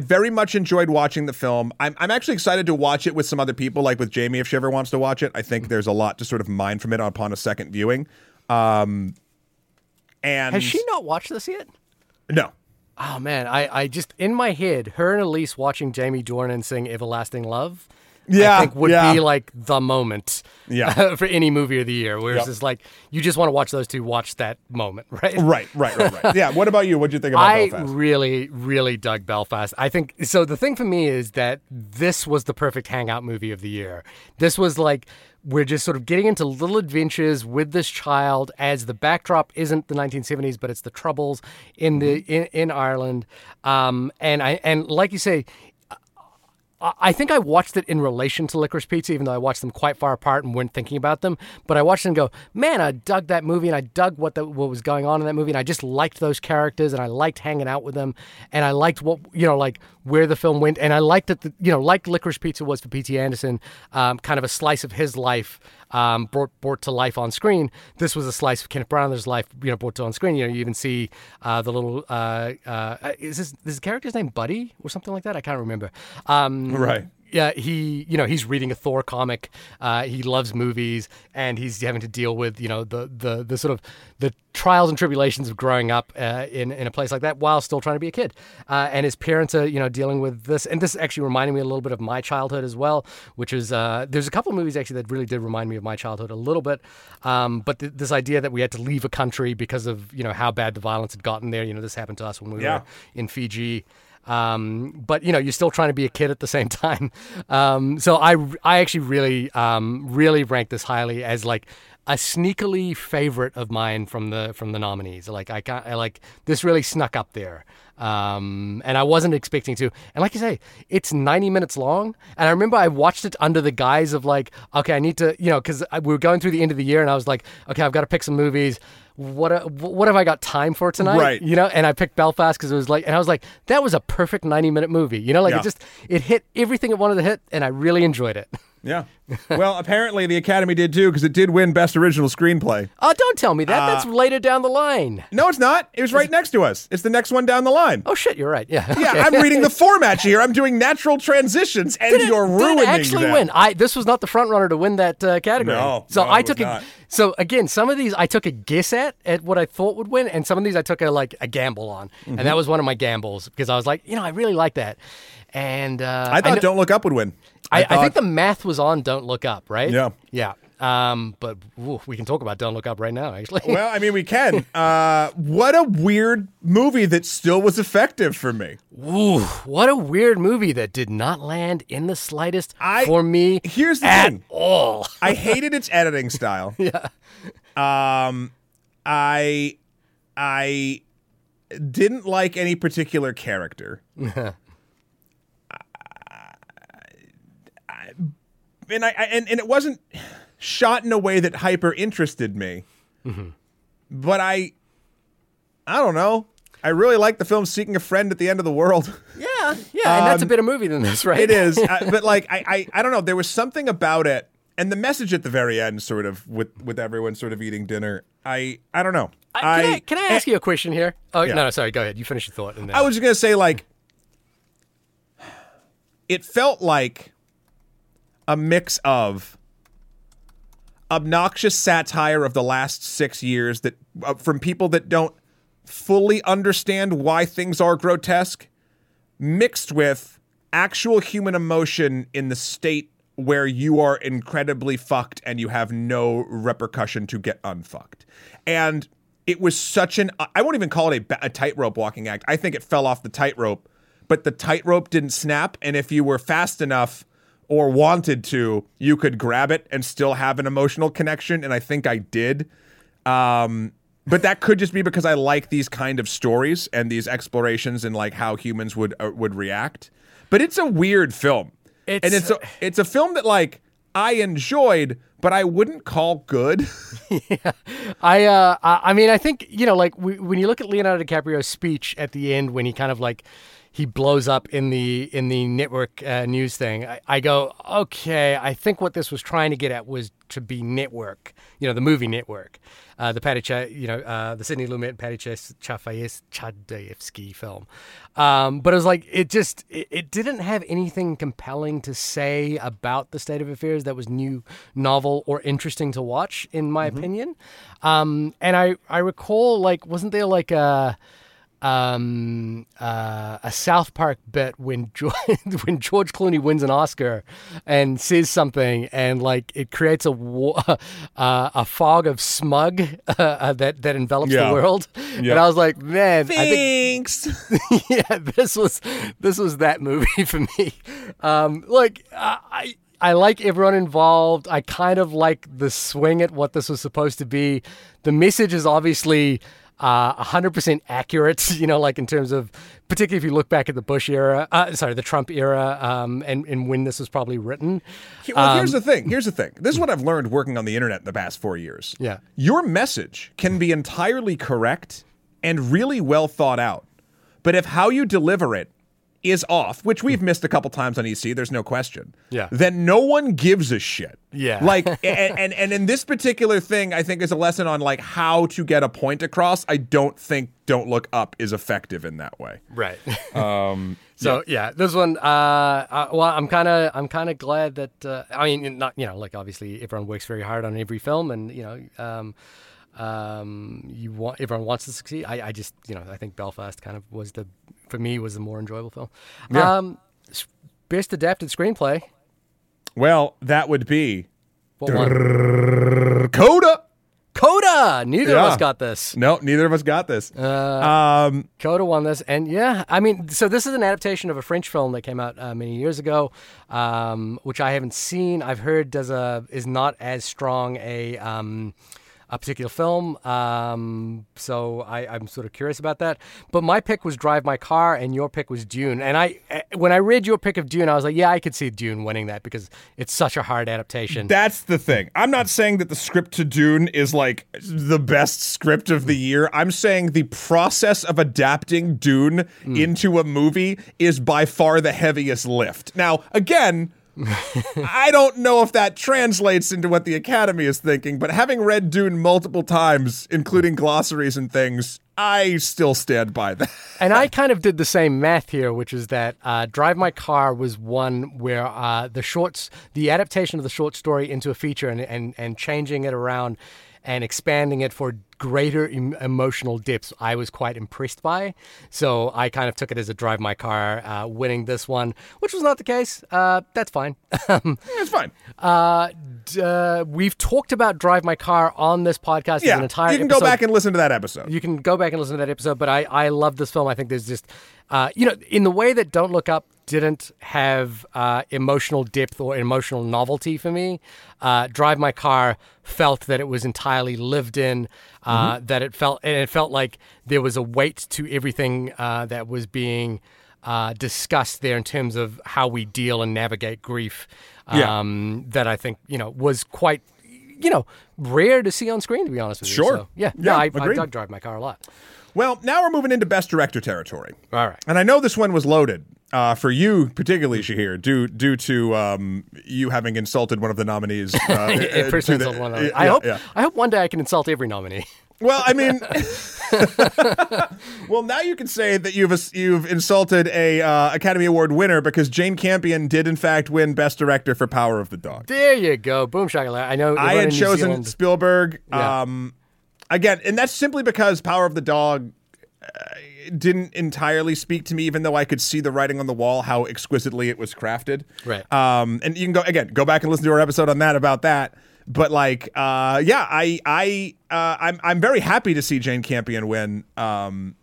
very much enjoyed watching the film. I'm actually excited to watch it with some other people, like with Jamie, if she ever wants to watch it. I think there's a lot to sort of mine from it upon a second viewing. And has she not watched this yet? No. Oh, man. I just, in my head, her and Elise watching Jamie Dornan sing Everlasting Love, I think would be like the moment for any movie of the year, where it's just like, you just want to watch those two watch that moment, right? Right. Yeah, what about you? What did you think about Belfast? I really, really dug Belfast. I think, so the thing for me is that this was the perfect hangout movie of the year. This was like, we're just sort of getting into little adventures with this child as the backdrop isn't the 1970s, but it's the Troubles in Ireland. And like you say, I think I watched it in relation to Licorice Pizza, even though I watched them quite far apart and weren't thinking about them. But I watched them and go, man, I dug that movie, and I dug what was going on in that movie, and I just liked those characters, and I liked hanging out with them, and I liked what, you know, like where the film went, and I liked that, like Licorice Pizza was for P.T. Anderson, kind of a slice of his life brought to life on screen. This was a slice of Kenneth Branagh's life, brought to on screen. You even see the little is this character's name Buddy or something like that? I can't remember. Right. Yeah, he's reading a Thor comic. He loves movies, and he's having to deal with the sort of the trials and tribulations of growing up in a place like that while still trying to be a kid. And his parents are dealing with this. And this actually reminded me a little bit of my childhood as well, which is there's a couple of movies actually that really did remind me of my childhood a little bit. But this idea that we had to leave a country because of how bad the violence had gotten there. This happened to us when we were in Fiji. But you're still trying to be a kid at the same time. So I actually really, really ranked this highly as like a sneakily favorite of mine from the nominees. Like this really snuck up there. And I wasn't expecting to. And like you say, it's 90 minutes long. And I remember I watched it under the guise of like, okay, I need to, because we were going through the end of the year, and I was like, okay, I've got to pick some movies. What have I got time for tonight? Right. And I picked Belfast because it was like, and I was like, that was a perfect 90-minute movie. It hit everything it wanted to hit, and I really enjoyed it. Yeah. Well, apparently the Academy did too, because it did win Best Original Screenplay. Oh, don't tell me that. That's later down the line. No, it's not. It was right next to us. It's the next one down the line. Oh, shit, you're right. Yeah. Yeah, okay. I'm reading the format here. I'm doing natural transitions, and you're ruining that. Did it actually win? This was not the front runner to win that category. No. So I took it. So again, some of these I took a guess at what I thought would win, and some of these I took a gamble on, mm-hmm. and that was one of my gambles because I was like, I really like that. And I thought Don't Look Up would win. I think the math was on Don't Look Up, right? Yeah. But we can talk about Don't Look Up right now, actually. Well, I mean, we can. What a weird movie that still was effective for me. Ooh, what a weird movie that did not land in the slightest for me. Here's the thing. All. I hated its editing style. Yeah. I didn't like any particular character. And it wasn't shot in a way that hyper interested me, mm-hmm. but I I don't know. I really like the film Seeking a Friend at the End of the World. Yeah, and that's a better movie than this, right? It is. But like, I don't know. There was something about it, and the message at the very end, sort of, with everyone sort of eating dinner. I don't know. Can I ask you a question here? Oh, yeah. No, sorry. Go ahead. You finish your thought. And then... I was just going to say, like, it felt like a mix of obnoxious satire of the last 6 years that from people that don't fully understand why things are grotesque, mixed with actual human emotion in the state where you are incredibly fucked and you have no repercussion to get unfucked. And it was such an, I won't even call it a tightrope walking act. I think it fell off the tightrope, but the tightrope didn't snap. And if you were fast enough or wanted to, you could grab it and still have an emotional connection. And I think I did. But that could just be because I like these kind of stories and these explorations and like how humans would react. But it's a weird film. It's a film that like I enjoyed, but I wouldn't call good. Yeah. I mean, I think, you know, like when you look at Leonardo DiCaprio's speech at the end, when he kind of like he blows up in the network news thing, I go, okay, I think what this was trying to get at was to be Network, you know, the movie Network, the Sidney Lumet, Patty Chayefsky film. But it was like, it didn't have anything compelling to say about the state of affairs that was new, novel, or interesting to watch, in my opinion. And I recall, like, wasn't there like a South Park bit when George Clooney wins an Oscar and says something, and like it creates a fog of smug that envelops the world. Yeah. And I was like, man, thanks. This was that movie for me. I like everyone involved. I kind of like the swing at what this was supposed to be. The message is obviously 100% accurate, you know, like in terms of, particularly if you look back at the Bush era, the Trump era, and when this was probably written. Well, here's the thing. This is what I've learned working on the internet in the past 4 years. Yeah. Your message can be entirely correct and really well thought out, but if how you deliver it is off, which we've missed a couple times on EC, there's no question. Yeah. Then no one gives a shit. Yeah. Like, and in this particular thing, I think there's a lesson on like how to get a point across. I don't think Don't Look Up is effective in that way. Right. So yeah, this one. Well, I'm kind of glad that. I mean, not, you know, like obviously everyone works very hard on every film, and you know. Everyone wants to succeed. I just, you know, I think Belfast kind of was the more enjoyable film. Yeah. Best adapted screenplay. Well, that would be Coda. Coda. Neither of us got this. No, neither of us got this. Coda won this, and yeah, I mean, so this is an adaptation of a French film that came out many years ago, which I haven't seen. I've heard is not as strong a particular film, so I'm sort of curious about that. But my pick was Drive My Car, and your pick was Dune. And when I read your pick of Dune, I was like, yeah, I could see Dune winning that because it's such a hard adaptation. That's the thing. I'm not saying that the script to Dune is like the best script of the year. I'm saying the process of adapting Dune into a movie is by far the heaviest lift. Now, again... I don't know if that translates into what the Academy is thinking, but having read Dune multiple times, including glossaries and things, I still stand by that. And I kind of did the same math here, which is that Drive My Car was one where the adaptation of the short story into a feature and changing it around and expanding it for greater emotional depths, I was quite impressed by. So I kind of took it as a Drive My Car winning this one, which was not the case. That's fine. It's fine. We've talked about Drive My Car on this podcast as an entire episode. You can go back and listen to that episode, but I love this film. I think there's just, you know, in the way that Don't Look Up didn't have emotional depth or emotional novelty for me, Drive My Car felt that it was entirely lived in, that it felt like there was a weight to everything that was being discussed there in terms of how we deal and navigate grief, that I think, you know, was quite, you know, rare to see on screen, to be honest with you. Sure. So, yeah, I Drive My Car a lot. Well, now we're moving into Best Director territory. All right. And I know this one was loaded for you, particularly, Shahir, due to you having insulted one of the nominees. I hope one day I can insult every nominee. Well, I mean, well, now you can say that you've insulted a Academy Award winner, because Jane Campion did in fact win Best Director for Power of the Dog. There you go, boom shakalaka. I know I had chosen Spielberg again, and that's simply because Power of the Dog didn't entirely speak to me, even though I could see the writing on the wall how exquisitely it was crafted. Right, and you can go back and listen to our episode on that about that. But like, I'm very happy to see Jane Campion win, and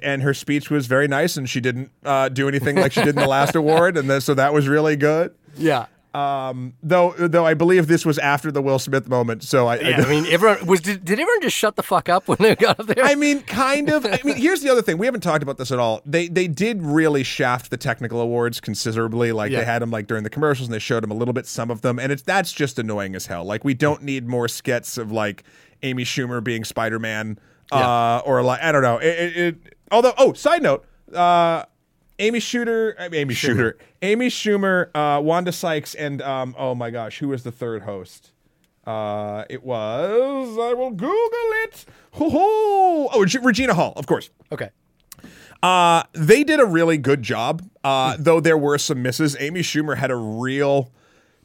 her speech was very nice, and she didn't do anything like she did in the last award, and so that was really good. Yeah. Though I believe this was after the Will Smith moment, so everyone was. Did everyone just shut the fuck up when they got up there? I mean, kind of. I mean, here's the other thing: we haven't talked about this at all. They did really shaft the technical awards considerably. They had them during the commercials, and they showed them a little bit, some of them, and that's just annoying as hell. Like, we don't need more skits of Amy Schumer being Spider-Man, or I don't know. Side note. Amy Schumer, Wanda Sykes, and oh my gosh, who was the third host? It was, I will Google it. Regina Hall, of course. Okay. They did a really good job, though there were some misses. Amy Schumer had a real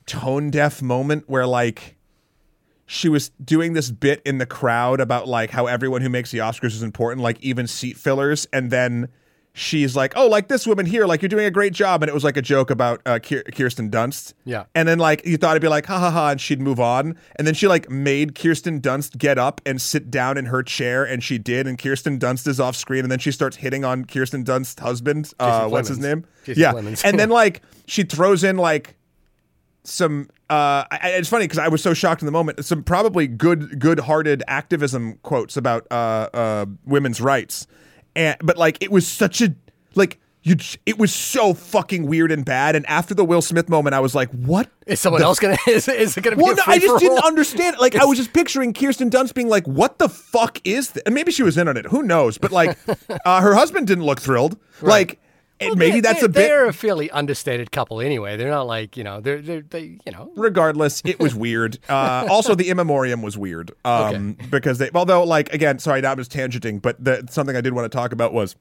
tone-deaf moment where she was doing this bit in the crowd about how everyone who makes the Oscars is important, even seat fillers, and then she's like, oh, this woman here, you're doing a great job. And it was a joke about Kirsten Dunst. Yeah. And then you thought it'd be ha ha ha, and she'd move on. And then she made Kirsten Dunst get up and sit down in her chair. And she did. And Kirsten Dunst is off screen. And then she starts hitting on Kirsten Dunst's husband. What's his name? Jason Clemens. And then she throws in some, it's funny because I was so shocked in the moment, some probably good-hearted activism quotes about women's rights. But it was such a, it was so fucking weird and bad. And after the Will Smith moment, I was like, what? Is someone else going to, is it going to be a free-for-all? I just didn't understand. I was just picturing Kirsten Dunst being what the fuck is this? And maybe she was in on it. Who knows? But her husband didn't look thrilled. Right. They're a fairly understated couple anyway. They're not . Regardless, it was weird. Also, the in memoriam was weird because they. Although, again, sorry, that was tangenting, but something I did want to talk about was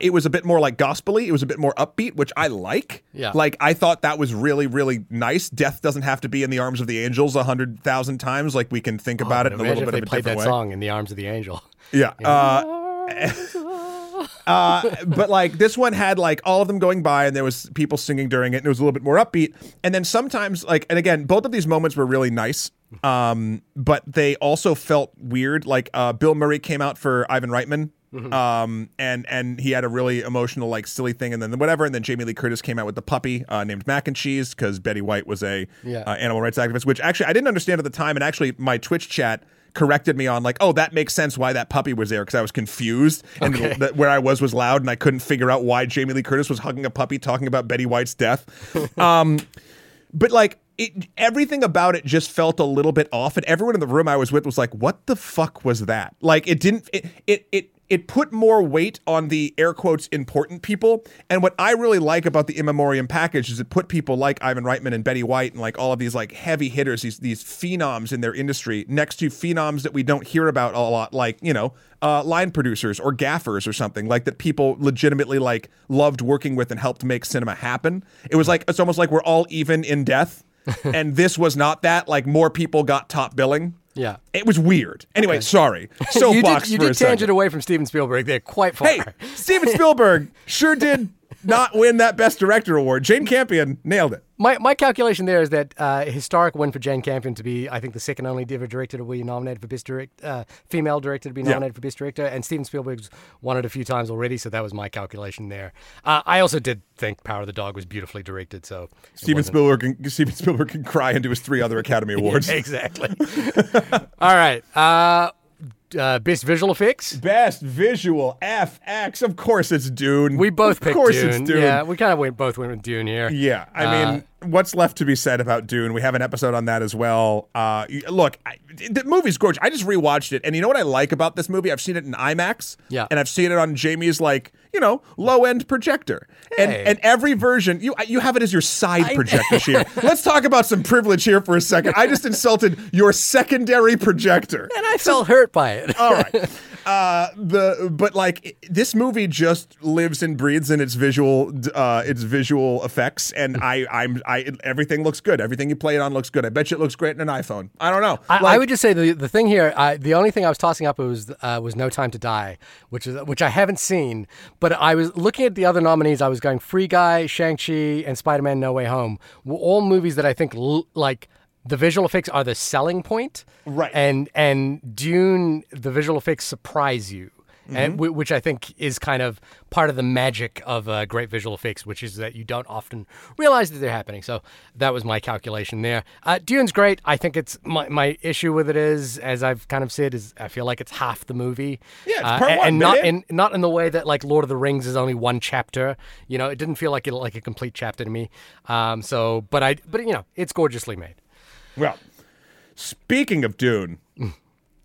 it was a bit more gospel-y. It was a bit more upbeat, which I like. Yeah. I thought that was really, really nice. Death doesn't have to be in the arms of the angels 100,000 times. We can think about it in a little bit of a different way. Imagine if they played that song in the arms of the angel. Yeah. But this one had all of them going by, and there was people singing during it, and it was a little bit more upbeat. And then sometimes and again, both of these moments were really nice, but they also felt weird. Bill Murray came out for Ivan Reitman, and he had a really emotional silly thing, and then whatever. And then Jamie Lee Curtis came out with the puppy named Mac and Cheese because Betty White was a animal rights activist, which actually I didn't understand at the time, and actually my Twitch chat corrected me on that makes sense why that puppy was there, because I was confused, and where I was loud, and I couldn't figure out why Jamie Lee Curtis was hugging a puppy talking about Betty White's death. But everything about it just felt a little bit off, and everyone in the room I was with was like, "What the fuck was that?" It put more weight on the air quotes important people. And what I really like about the in memoriam package is it put people like Ivan Reitman and Betty White and all of these heavy hitters, these phenoms in their industry, next to phenoms that we don't hear about a lot, line producers or gaffers or something that people legitimately loved working with and helped make cinema happen. It was it's almost like we're all even in death. And this was not that. More people got top billing. Yeah. It was weird. Anyway, sorry. Soapbox for a second. You did tangent away from Steven Spielberg there quite far. Hey, Steven Spielberg sure did not win that Best Director award. Jane Campion nailed it. My calculation there is that historic win for Jane Campion to be, I think, the second only ever director to be nominated for Best Director, female director to be nominated for Best Director, and Steven Spielberg's won it a few times already, so that was my calculation there. I also did think Power of the Dog was beautifully directed, so Steven Spielberg can cry into his 3 other Academy Awards. Yeah, exactly. All right. Best visual effects? Best visual FX. Of course it's Dune. We both picked Dune. Yeah, we kind of both went with Dune here. Yeah, I mean, what's left to be said about Dune? We have an episode on that as well. Look, the movie's gorgeous. I just rewatched it, and you know what I like about this movie? I've seen it in IMAX, and I've seen it on Jamie's, like, you know, low-end projector. Hey. And every version, you have it as your side projector, Shahir. Let's talk about some privilege here for a second. I just insulted your secondary projector. And I felt hurt by it. All right. This movie just lives and breathes in its visual effects, and everything looks good. Everything you play it on looks good. I bet you it looks great in an iPhone. I don't know. I would just say the thing here. The only thing I was tossing up was No Time to Die, which I haven't seen. But I was looking at the other nominees. I was going Free Guy, Shang-Chi, and Spider-Man: No Way Home were all movies that I think the visual effects are the selling point, right? And Dune, the visual effects surprise you. Mm-hmm. Which I think is kind of part of the magic of great visual effects, which is that you don't often realize that they're happening. So that was my calculation there. Dune's great. I think it's my issue with it is, as I've kind of said, is I feel like it's half the movie. Yeah, it's part one, and not in the way that like Lord of the Rings is only one chapter. You know, it didn't feel like a complete chapter to me. But you know, it's gorgeously made. Well, speaking of Dune.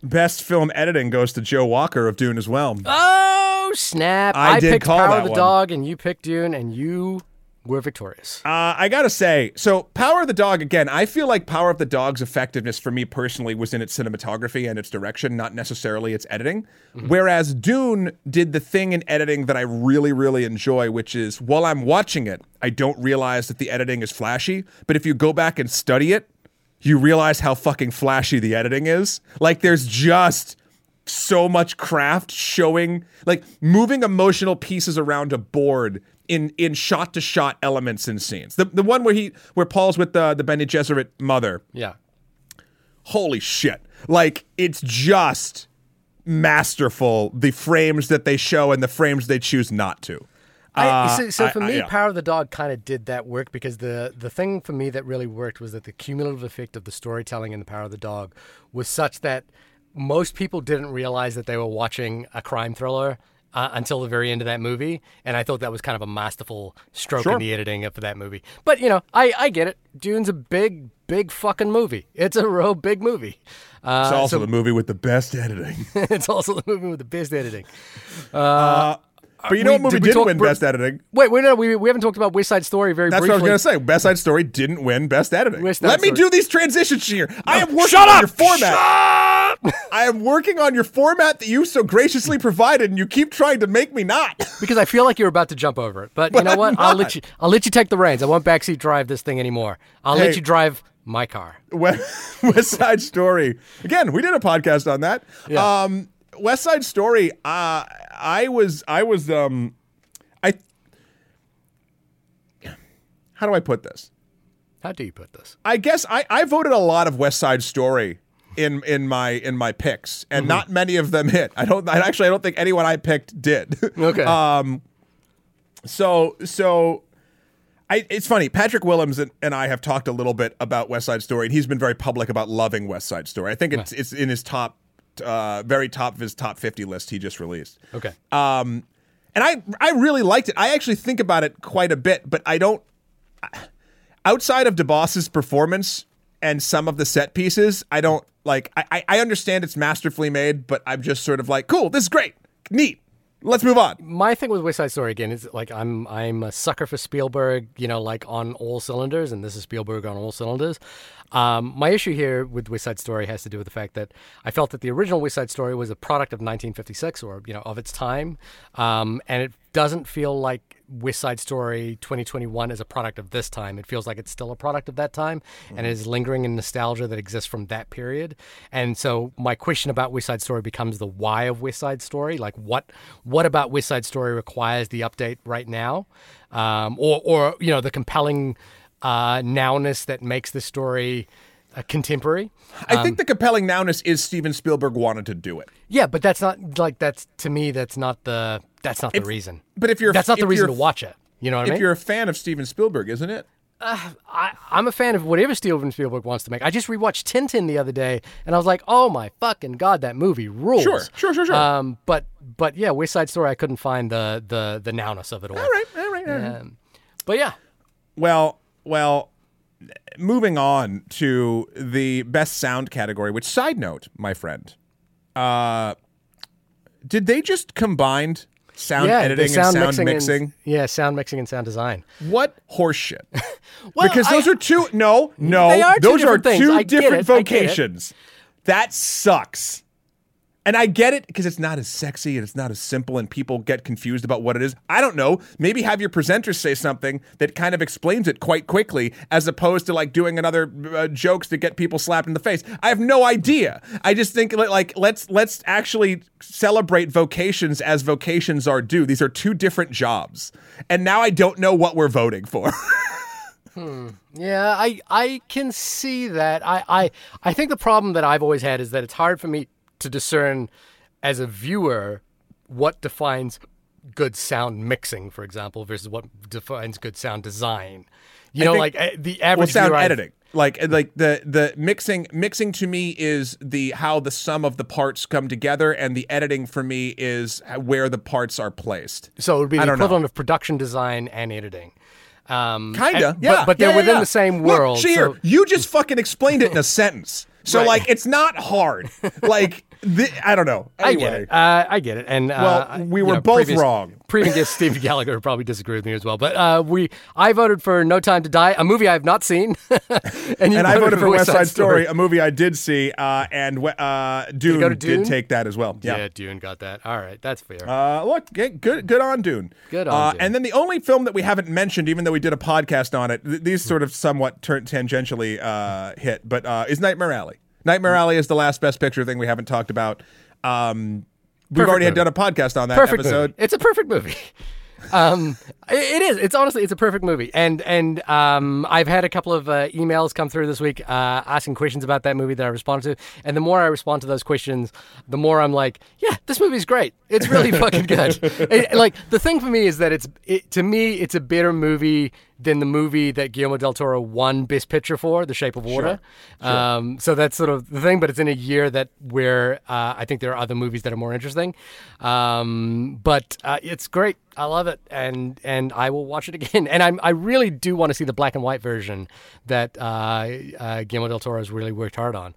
Best film editing goes to Joe Walker of Dune as well. Oh, snap. I picked Power of the Dog, and you picked Dune, and you were victorious. I got to say, so Power of the Dog, again, I feel like Power of the Dog's effectiveness for me personally was in its cinematography and its direction, not necessarily its editing. Mm-hmm. Whereas Dune did the thing in editing that I really, really enjoy, which is while I'm watching it, I don't realize that the editing is flashy. But if you go back and study it, you realize how fucking flashy the editing is. Like, there's just so much craft showing, like, moving emotional pieces around a board in shot-to-shot elements and scenes. The one where Paul's with the Bene Gesserit mother. Yeah. Holy shit. Like, it's just masterful, the frames that they show and the frames they choose not to. Power of the Dog kind of did that work because the thing for me that really worked was that the cumulative effect of the storytelling in the Power of the Dog was such that most people didn't realize that they were watching a crime thriller until the very end of that movie, and I thought that was kind of a masterful stroke in the editing for that movie. But, you know, I get it. Dune's a big, big fucking movie. It's a real big movie. It's also the movie with the best editing. It's also the movie with the best editing. But you know what movie didn't win Best Editing? Wait, no, we haven't talked about West Side Story briefly. That's what I was going to say. West Side Story didn't win Best Editing. Let me do these transitions here. No, I am working on your format. Shut up! I am working on your format that you so graciously provided, and you keep trying to make me not. Because I feel like you're about to jump over it. But you know what? I'll let you take the reins. I won't backseat drive this thing anymore. I'll let you drive my car. West Side Story. Again, we did a podcast on that. Yeah. West Side Story, how do I put this? How do you put this? I guess I voted a lot of West Side Story in my picks, and not many of them hit. I don't think anyone I picked did. Okay. It's funny. Patrick Willems and I have talked a little bit about West Side Story, and he's been very public about loving West Side Story. I think it's in his top. Very top of his top 50 list he just released. Okay. And I really liked it. I actually think about it quite a bit, but I don't... Outside of DeBose's performance and some of the set pieces, I don't, like... I understand it's masterfully made, but I'm just sort of like, cool, this is great, neat. Let's move on. My thing with West Side Story, again, is like I'm a sucker for Spielberg, you know, like on all cylinders, and this is Spielberg on all cylinders. My issue here with West Side Story has to do with the fact that I felt that the original West Side Story was a product of 1956 or, you know, of its time, and it doesn't feel like West Side Story 2021 is a product of this time. It feels like it's still a product of that time, and it is lingering in nostalgia that exists from that period. And so my question about West Side Story becomes the why of West Side Story. Like, what about West Side Story requires the update right now? Or you know, the compelling nowness that makes the story... contemporary. I think the compelling nowness is Steven Spielberg wanted to do it. Yeah, but that's not like that's not the reason. But if you're that's not the reason to watch it. You know what I mean? If you're a fan of Steven Spielberg, isn't it? I'm a fan of whatever Steven Spielberg wants to make. I just rewatched Tintin the other day, and I was like, oh my fucking God, that movie rules. Sure. But yeah, West Side Story, I couldn't find the nowness of it all. All right. But yeah. Well. Moving on to the best sound category, which, side note, my friend, did they just combine sound editing and sound mixing? Sound mixing and sound design. What horseshit. Because those are two... Those are two different vocations. That sucks. And I get it, because it's not as sexy and it's not as simple and people get confused about what it is. I don't know. Maybe have your presenters say something that kind of explains it quite quickly, as opposed to like doing another jokes to get people slapped in the face. I have no idea. I just think like let's actually celebrate vocations as vocations are due. These are two different jobs. And now I don't know what we're voting for. Yeah, I can see that. I think the problem that I've always had is that it's hard for me to discern as a viewer what defines good sound mixing, for example, versus what defines good sound design. You know, like the average sound editing. Like the mixing to me is the how the sum of the parts come together, and the editing for me is where the parts are placed. So it would be the equivalent of production design and editing. But they're within the same world. Look, Shahir, you just fucking explained it in a sentence. So, right. It's not hard. I don't know. Anyway. I get it. And, we were both wrong. Previous Steve Gallagher probably disagreed with me as well. But I voted for No Time to Die, a movie I have not seen. and I voted for West Side Story, a movie I did see. And Dune did take that as well. Yeah, Dune got that. All right, that's fair. Look, good on Dune. Good on Dune. And then the only film that we haven't mentioned, even though we did a podcast on it, these sort of somewhat tangentially hit, but is Nightmare Alley. Nightmare Alley is the last Best Picture thing we haven't talked about. We've already had done a podcast on that episode. Movie. It's a perfect movie. It is. It's honestly, it's a perfect movie. And I've had a couple of emails come through this week asking questions about that movie that I responded to. And the more I respond to those questions, the more I'm like, yeah, this movie's great. It's really fucking good. The thing for me is that to me, it's a better movie than the movie that Guillermo del Toro won Best Picture for, The Shape of Water. Sure. So that's sort of the thing, but it's in a year where I think there are other movies that are more interesting. But it's great. I love it, and I will watch it again. And I really do want to see the black and white version that Guillermo del Toro has really worked hard on.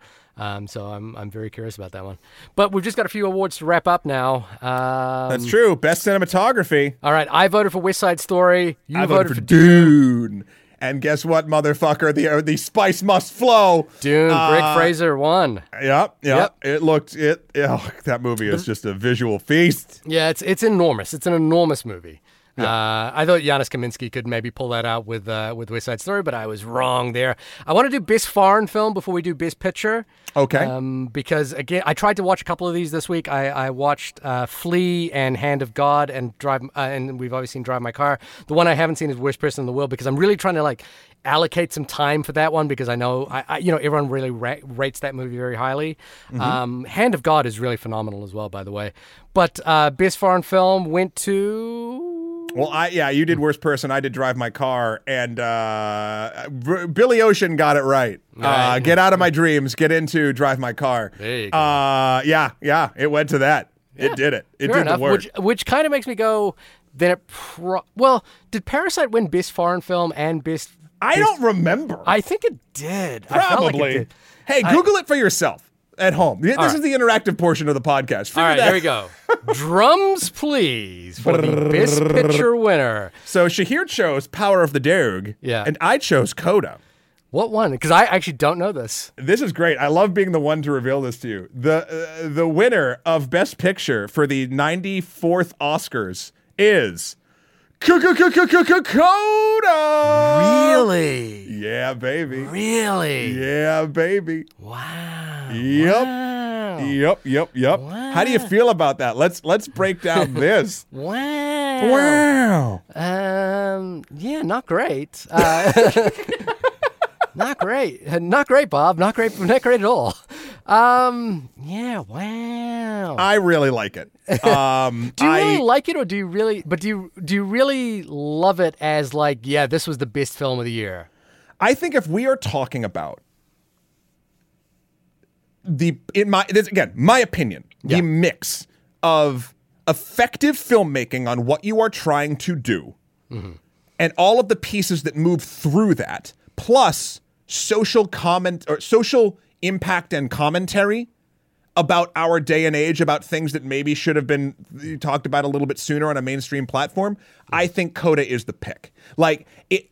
So I'm very curious about that one. But we've just got a few awards to wrap up now. That's true. Best cinematography. All right. I voted for West Side Story. I voted for Dune. And guess what, motherfucker? The spice must flow. Dune. Rick Fraser won. Yep. That movie is just a visual feast. Yeah, it's enormous. It's an enormous movie. Yeah. I thought Giannis Kaminsky could maybe pull that out with West Side Story, but I was wrong there. I want to do Best Foreign Film before we do Best Picture. Okay. Because, again, I tried to watch a couple of these this week. I watched Flea and Hand of God and Drive, and we've obviously seen Drive My Car. The one I haven't seen is Worst Person in the World, because I'm really trying to, allocate some time for that one, because I know everyone really rates that movie very highly. Mm-hmm. Hand of God is really phenomenal as well, by the way. But Best Foreign Film went to... Well, you did Worst Person. I did Drive My Car, and Billy Ocean got it right. Get out of my dreams. Get into Drive My Car. There you go. It went to that. Yeah. It did it. It did the work. Which kind of makes me go. Then it. Well, did Parasite win Best Foreign Film and Best? I don't remember. I think it did. Probably. I felt like it did. Hey, Google it for yourself at home. This is the interactive portion of the podcast. Here we go. Drums, please, for the Best Picture winner. So Shahir chose Power of the Dog, and I chose Coda. What one? Because I actually don't know this. This is great. I love being the one to reveal this to you. The winner of Best Picture for the 94th Oscars is... Coda! Really? Yeah, baby. Really? Yeah, baby. Wow. Yep. Wow. Yep. Wow. How do you feel about that? Let's break down this. Wow. Yeah, not great. Not great. Not great, Bob. Not great at all. Yeah. Wow. I really like it. Do you really like it, or do you really? But do you really love it as this was the best film of the year? I think if we are talking about my opinion, the mix of effective filmmaking on what you are trying to do, mm-hmm. and all of the pieces that move through that, plus social comment or social impact and commentary about our day and age, about things that maybe should have been talked about a little bit sooner on a mainstream platform. I think Coda is the pick. Like it.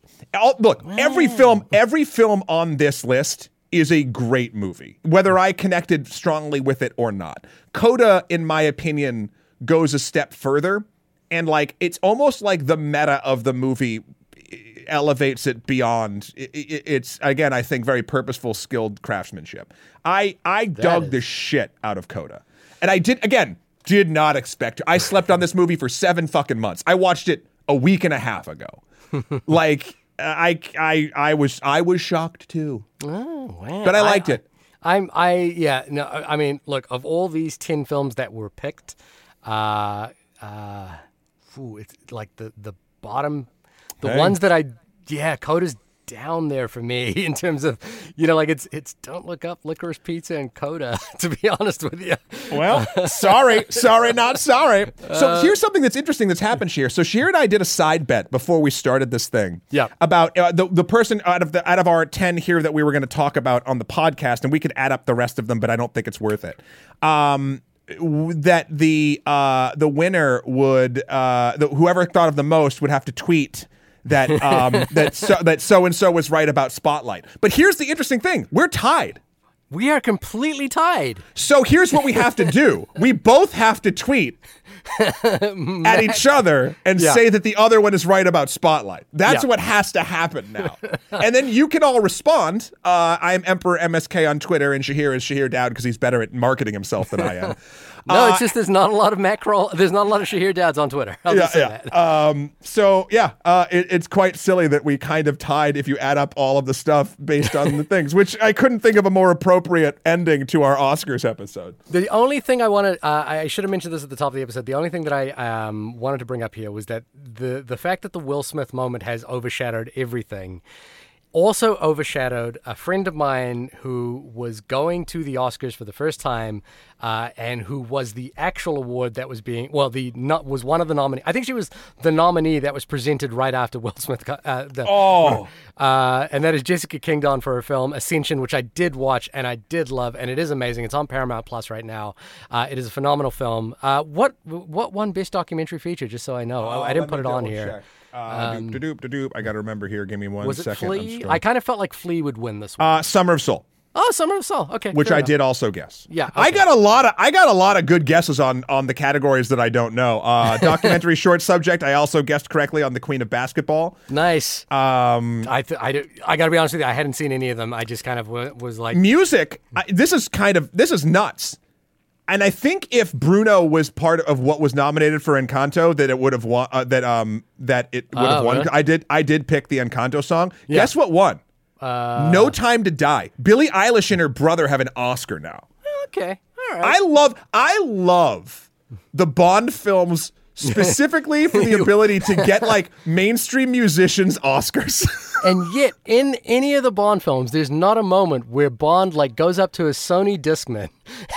Look, every film on this list is a great movie, whether I connected strongly with it or not. Coda, in my opinion, goes a step further, and like it's almost like the meta of the movie elevates it beyond. It's again, I think, very purposeful, skilled craftsmanship. I dug the shit out of Coda, and I did not expect to. I slept on this movie for 7 fucking months. I watched it a week and a half ago. Like I was shocked too. Oh wow! But I liked it. I mean, look, of all these 10 films that were picked, it's like the bottom. The ones that Coda's down there for me in terms of, you know, like it's Don't Look Up, Licorice Pizza, and Coda, to be honest with you. Well, sorry, not sorry. So here's something that's interesting that's happened, Shahir. So Shahir and I did a side bet before we started this thing. Yeah. About the person out of our 10 here that we were going to talk about on the podcast, and we could add up the rest of them, but I don't think it's worth it. That the winner would whoever thought of the most would have to tweet that that so and so was right about Spotlight. But here's the interesting thing: we're tied. We are completely tied. So here's what we have to do: we both have to tweet at each other and say that the other one is right about Spotlight. That's what has to happen now. And then you can all respond. I'm Emperor MSK on Twitter, and Shahir is Shahir Dowd because he's better at marketing himself than I am. No, it's just there's not a lot of Shahir Dowds on Twitter. I'll just say that. It's quite silly that we kind of tied if you add up all of the stuff based on the things, which I couldn't think of a more appropriate ending to our Oscars episode. The only thing I wanted, I should have mentioned this at the top of the episode, the only thing that I wanted to bring up here was that the fact that the Will Smith moment has overshadowed everything also overshadowed a friend of mine who was going to the Oscars for the first time, and who was the actual award that was being, was one of the nominees. I think she was the nominee that was presented right after Will Smith. And that is Jessica Kingdon for her film Ascension, which I did watch and I did love, and it is amazing. It's on Paramount Plus right now. It is a phenomenal film. What won Best Documentary Feature? Just so I know, I didn't put it on here. Check. I got to remember here. Give me one second. Was it Flea? I kind of felt like Flea would win this one. Summer of Soul. Oh, Summer of Soul. Okay. Which I did also guess. Yeah. Okay. I got a lot of good guesses on the categories that I don't know. Documentary short subject. I also guessed correctly on The Queen of Basketball. Nice. I got to be honest with you. I hadn't seen any of them. I just kind of was like music. This is nuts. And I think if Bruno was part of what was nominated for Encanto, that it would have won. That it would have won. Really? I did pick the Encanto song. Yeah. Guess what won? No Time to Die. Billie Eilish and her brother have an Oscar now. Okay, all right. I love the Bond films specifically for the ability to get like mainstream musicians Oscars. And yet, in any of the Bond films, there's not a moment where Bond like goes up to his Sony Discman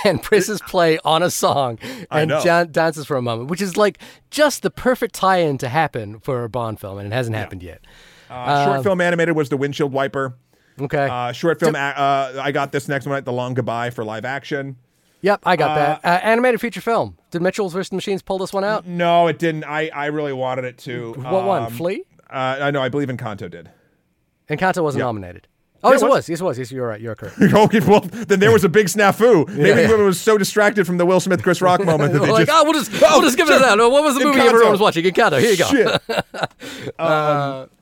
and presses play on a song and dances for a moment, which is like just the perfect tie-in to happen for a Bond film, and it hasn't happened yet. Short film animated was The Windshield Wiper. Okay. Short film. I got this next one right, The Long Goodbye for live action. Yep, I got that. Animated feature film. Did Mitchell's vs. Machines pull this one out? No, it didn't. I really wanted it to. What one? Flea? I know. I believe Encanto did. Encanto wasn't nominated. Oh, yes, it was. Yes, it was. Yes, you're right. You're correct. Okay, well, then there was a big snafu. Maybe everyone was so distracted from the Will Smith, Chris Rock moment that they we'll just give it out. What was the movie everyone was watching? Encanto. Here you go. Shit.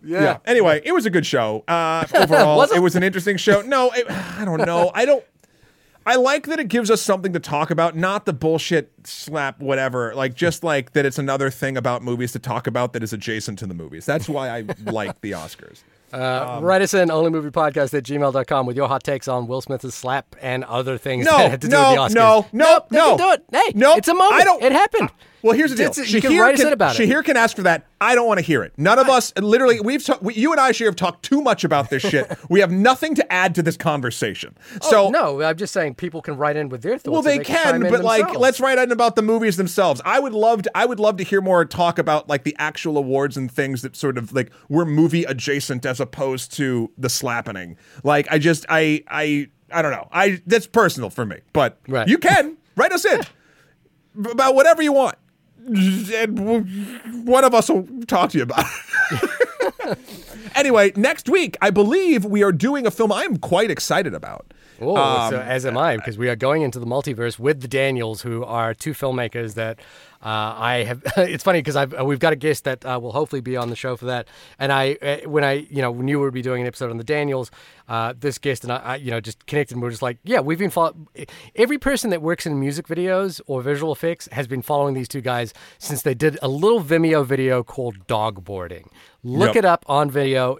Yeah. Anyway, it was a good show. Overall, it was an interesting show. No, I don't know. I like that it gives us something to talk about, not the bullshit slap whatever, like just like that it's another thing about movies to talk about that is adjacent to the movies. That's why I like the Oscars. Write us in onlymoviepodcast@gmail.com with your hot takes on Will Smith's slap and other things that had to do with the Oscars. No, don't do it. Hey, it's a moment. It happened. Well, here's the deal. Shahir can write us about it. Shahir can ask for that. I don't want to hear it. None of us, literally, you and I, Shahir, have talked too much about this shit. We have nothing to add to this conversation. Oh, so no, I'm just saying people can write in with their thoughts. Well, they can, but like, let's write in about the movies themselves. I would love to hear more talk about like the actual awards and things that sort of like were movie adjacent as opposed to the slappening. Like, I don't know. That's personal for me, but you can write us in about whatever you want. And one of us will talk to you about it. Anyway, next week, I believe we are doing a film I'm quite excited about. Oh, so as am I, because we are going into the multiverse with the Daniels, who are two filmmakers that I have. It's funny because we've got a guest that will hopefully be on the show for that. And when you would be doing an episode on the Daniels, this guest and I, just connected. And we're just like, yeah, we've been every person that works in music videos or visual effects has been following these two guys since they did a little Vimeo video called Dog Boarding. Look it up on Vimeo.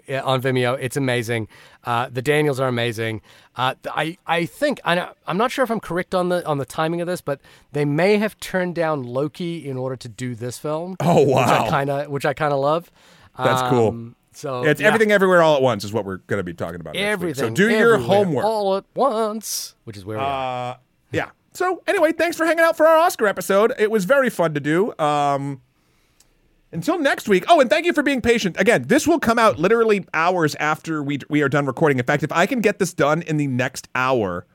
It's amazing. The Daniels are amazing. I'm not sure if I'm correct on the timing of this, but they may have turned down Loki in order to do this film. Oh wow! Which I kind of love. That's cool. So it's Everything Everywhere All at Once is what we're going to be talking about. Everything. So do your homework. All at once, which is where we are. Yeah. So anyway, thanks for hanging out for our Oscar episode. It was very fun to do. Until next week. Oh, and thank you for being patient. Again, this will come out literally hours after we are done recording. In fact, if I can get this done in the next hour,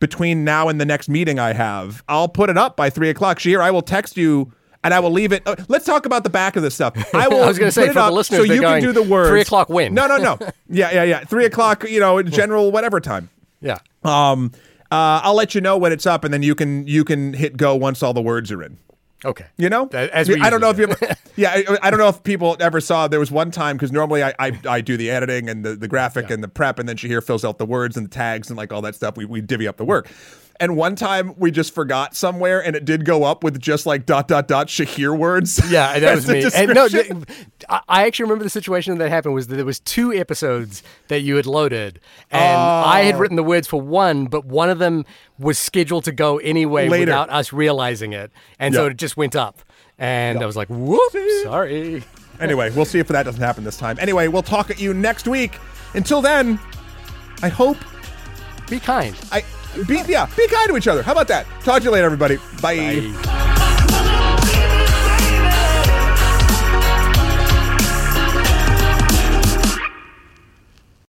between now and the next meeting I have, I'll put it up by 3:00. Shahir, I will text you and I will leave it. Let's talk about the back of this stuff. I was going to say for the listeners, so you can do the words. 3:00 win. No. Yeah. 3:00. General whatever time. Yeah. I'll let you know when it's up, and then you can hit go once all the words are in. Okay. I don't know if people ever saw. There was one time, because normally I do the editing and the graphic and the prep, and then Shahir fills out the words and the tags and like all that stuff. We divvy up the work. And one time we just forgot somewhere, and it did go up with just like ... Shahir words. Yeah, that was me. And no, I actually remember the situation that happened was that there was 2 episodes that you had loaded, and I had written the words for one, but one of them was scheduled to go anyway without us realizing it, and so it just went up. And I was like, whoops, sorry. Anyway, we'll see if that doesn't happen this time. Anyway, we'll talk at you next week. Until then, I hope... Be kind. Be kind to each other. How about that? Talk to you later, everybody. Bye.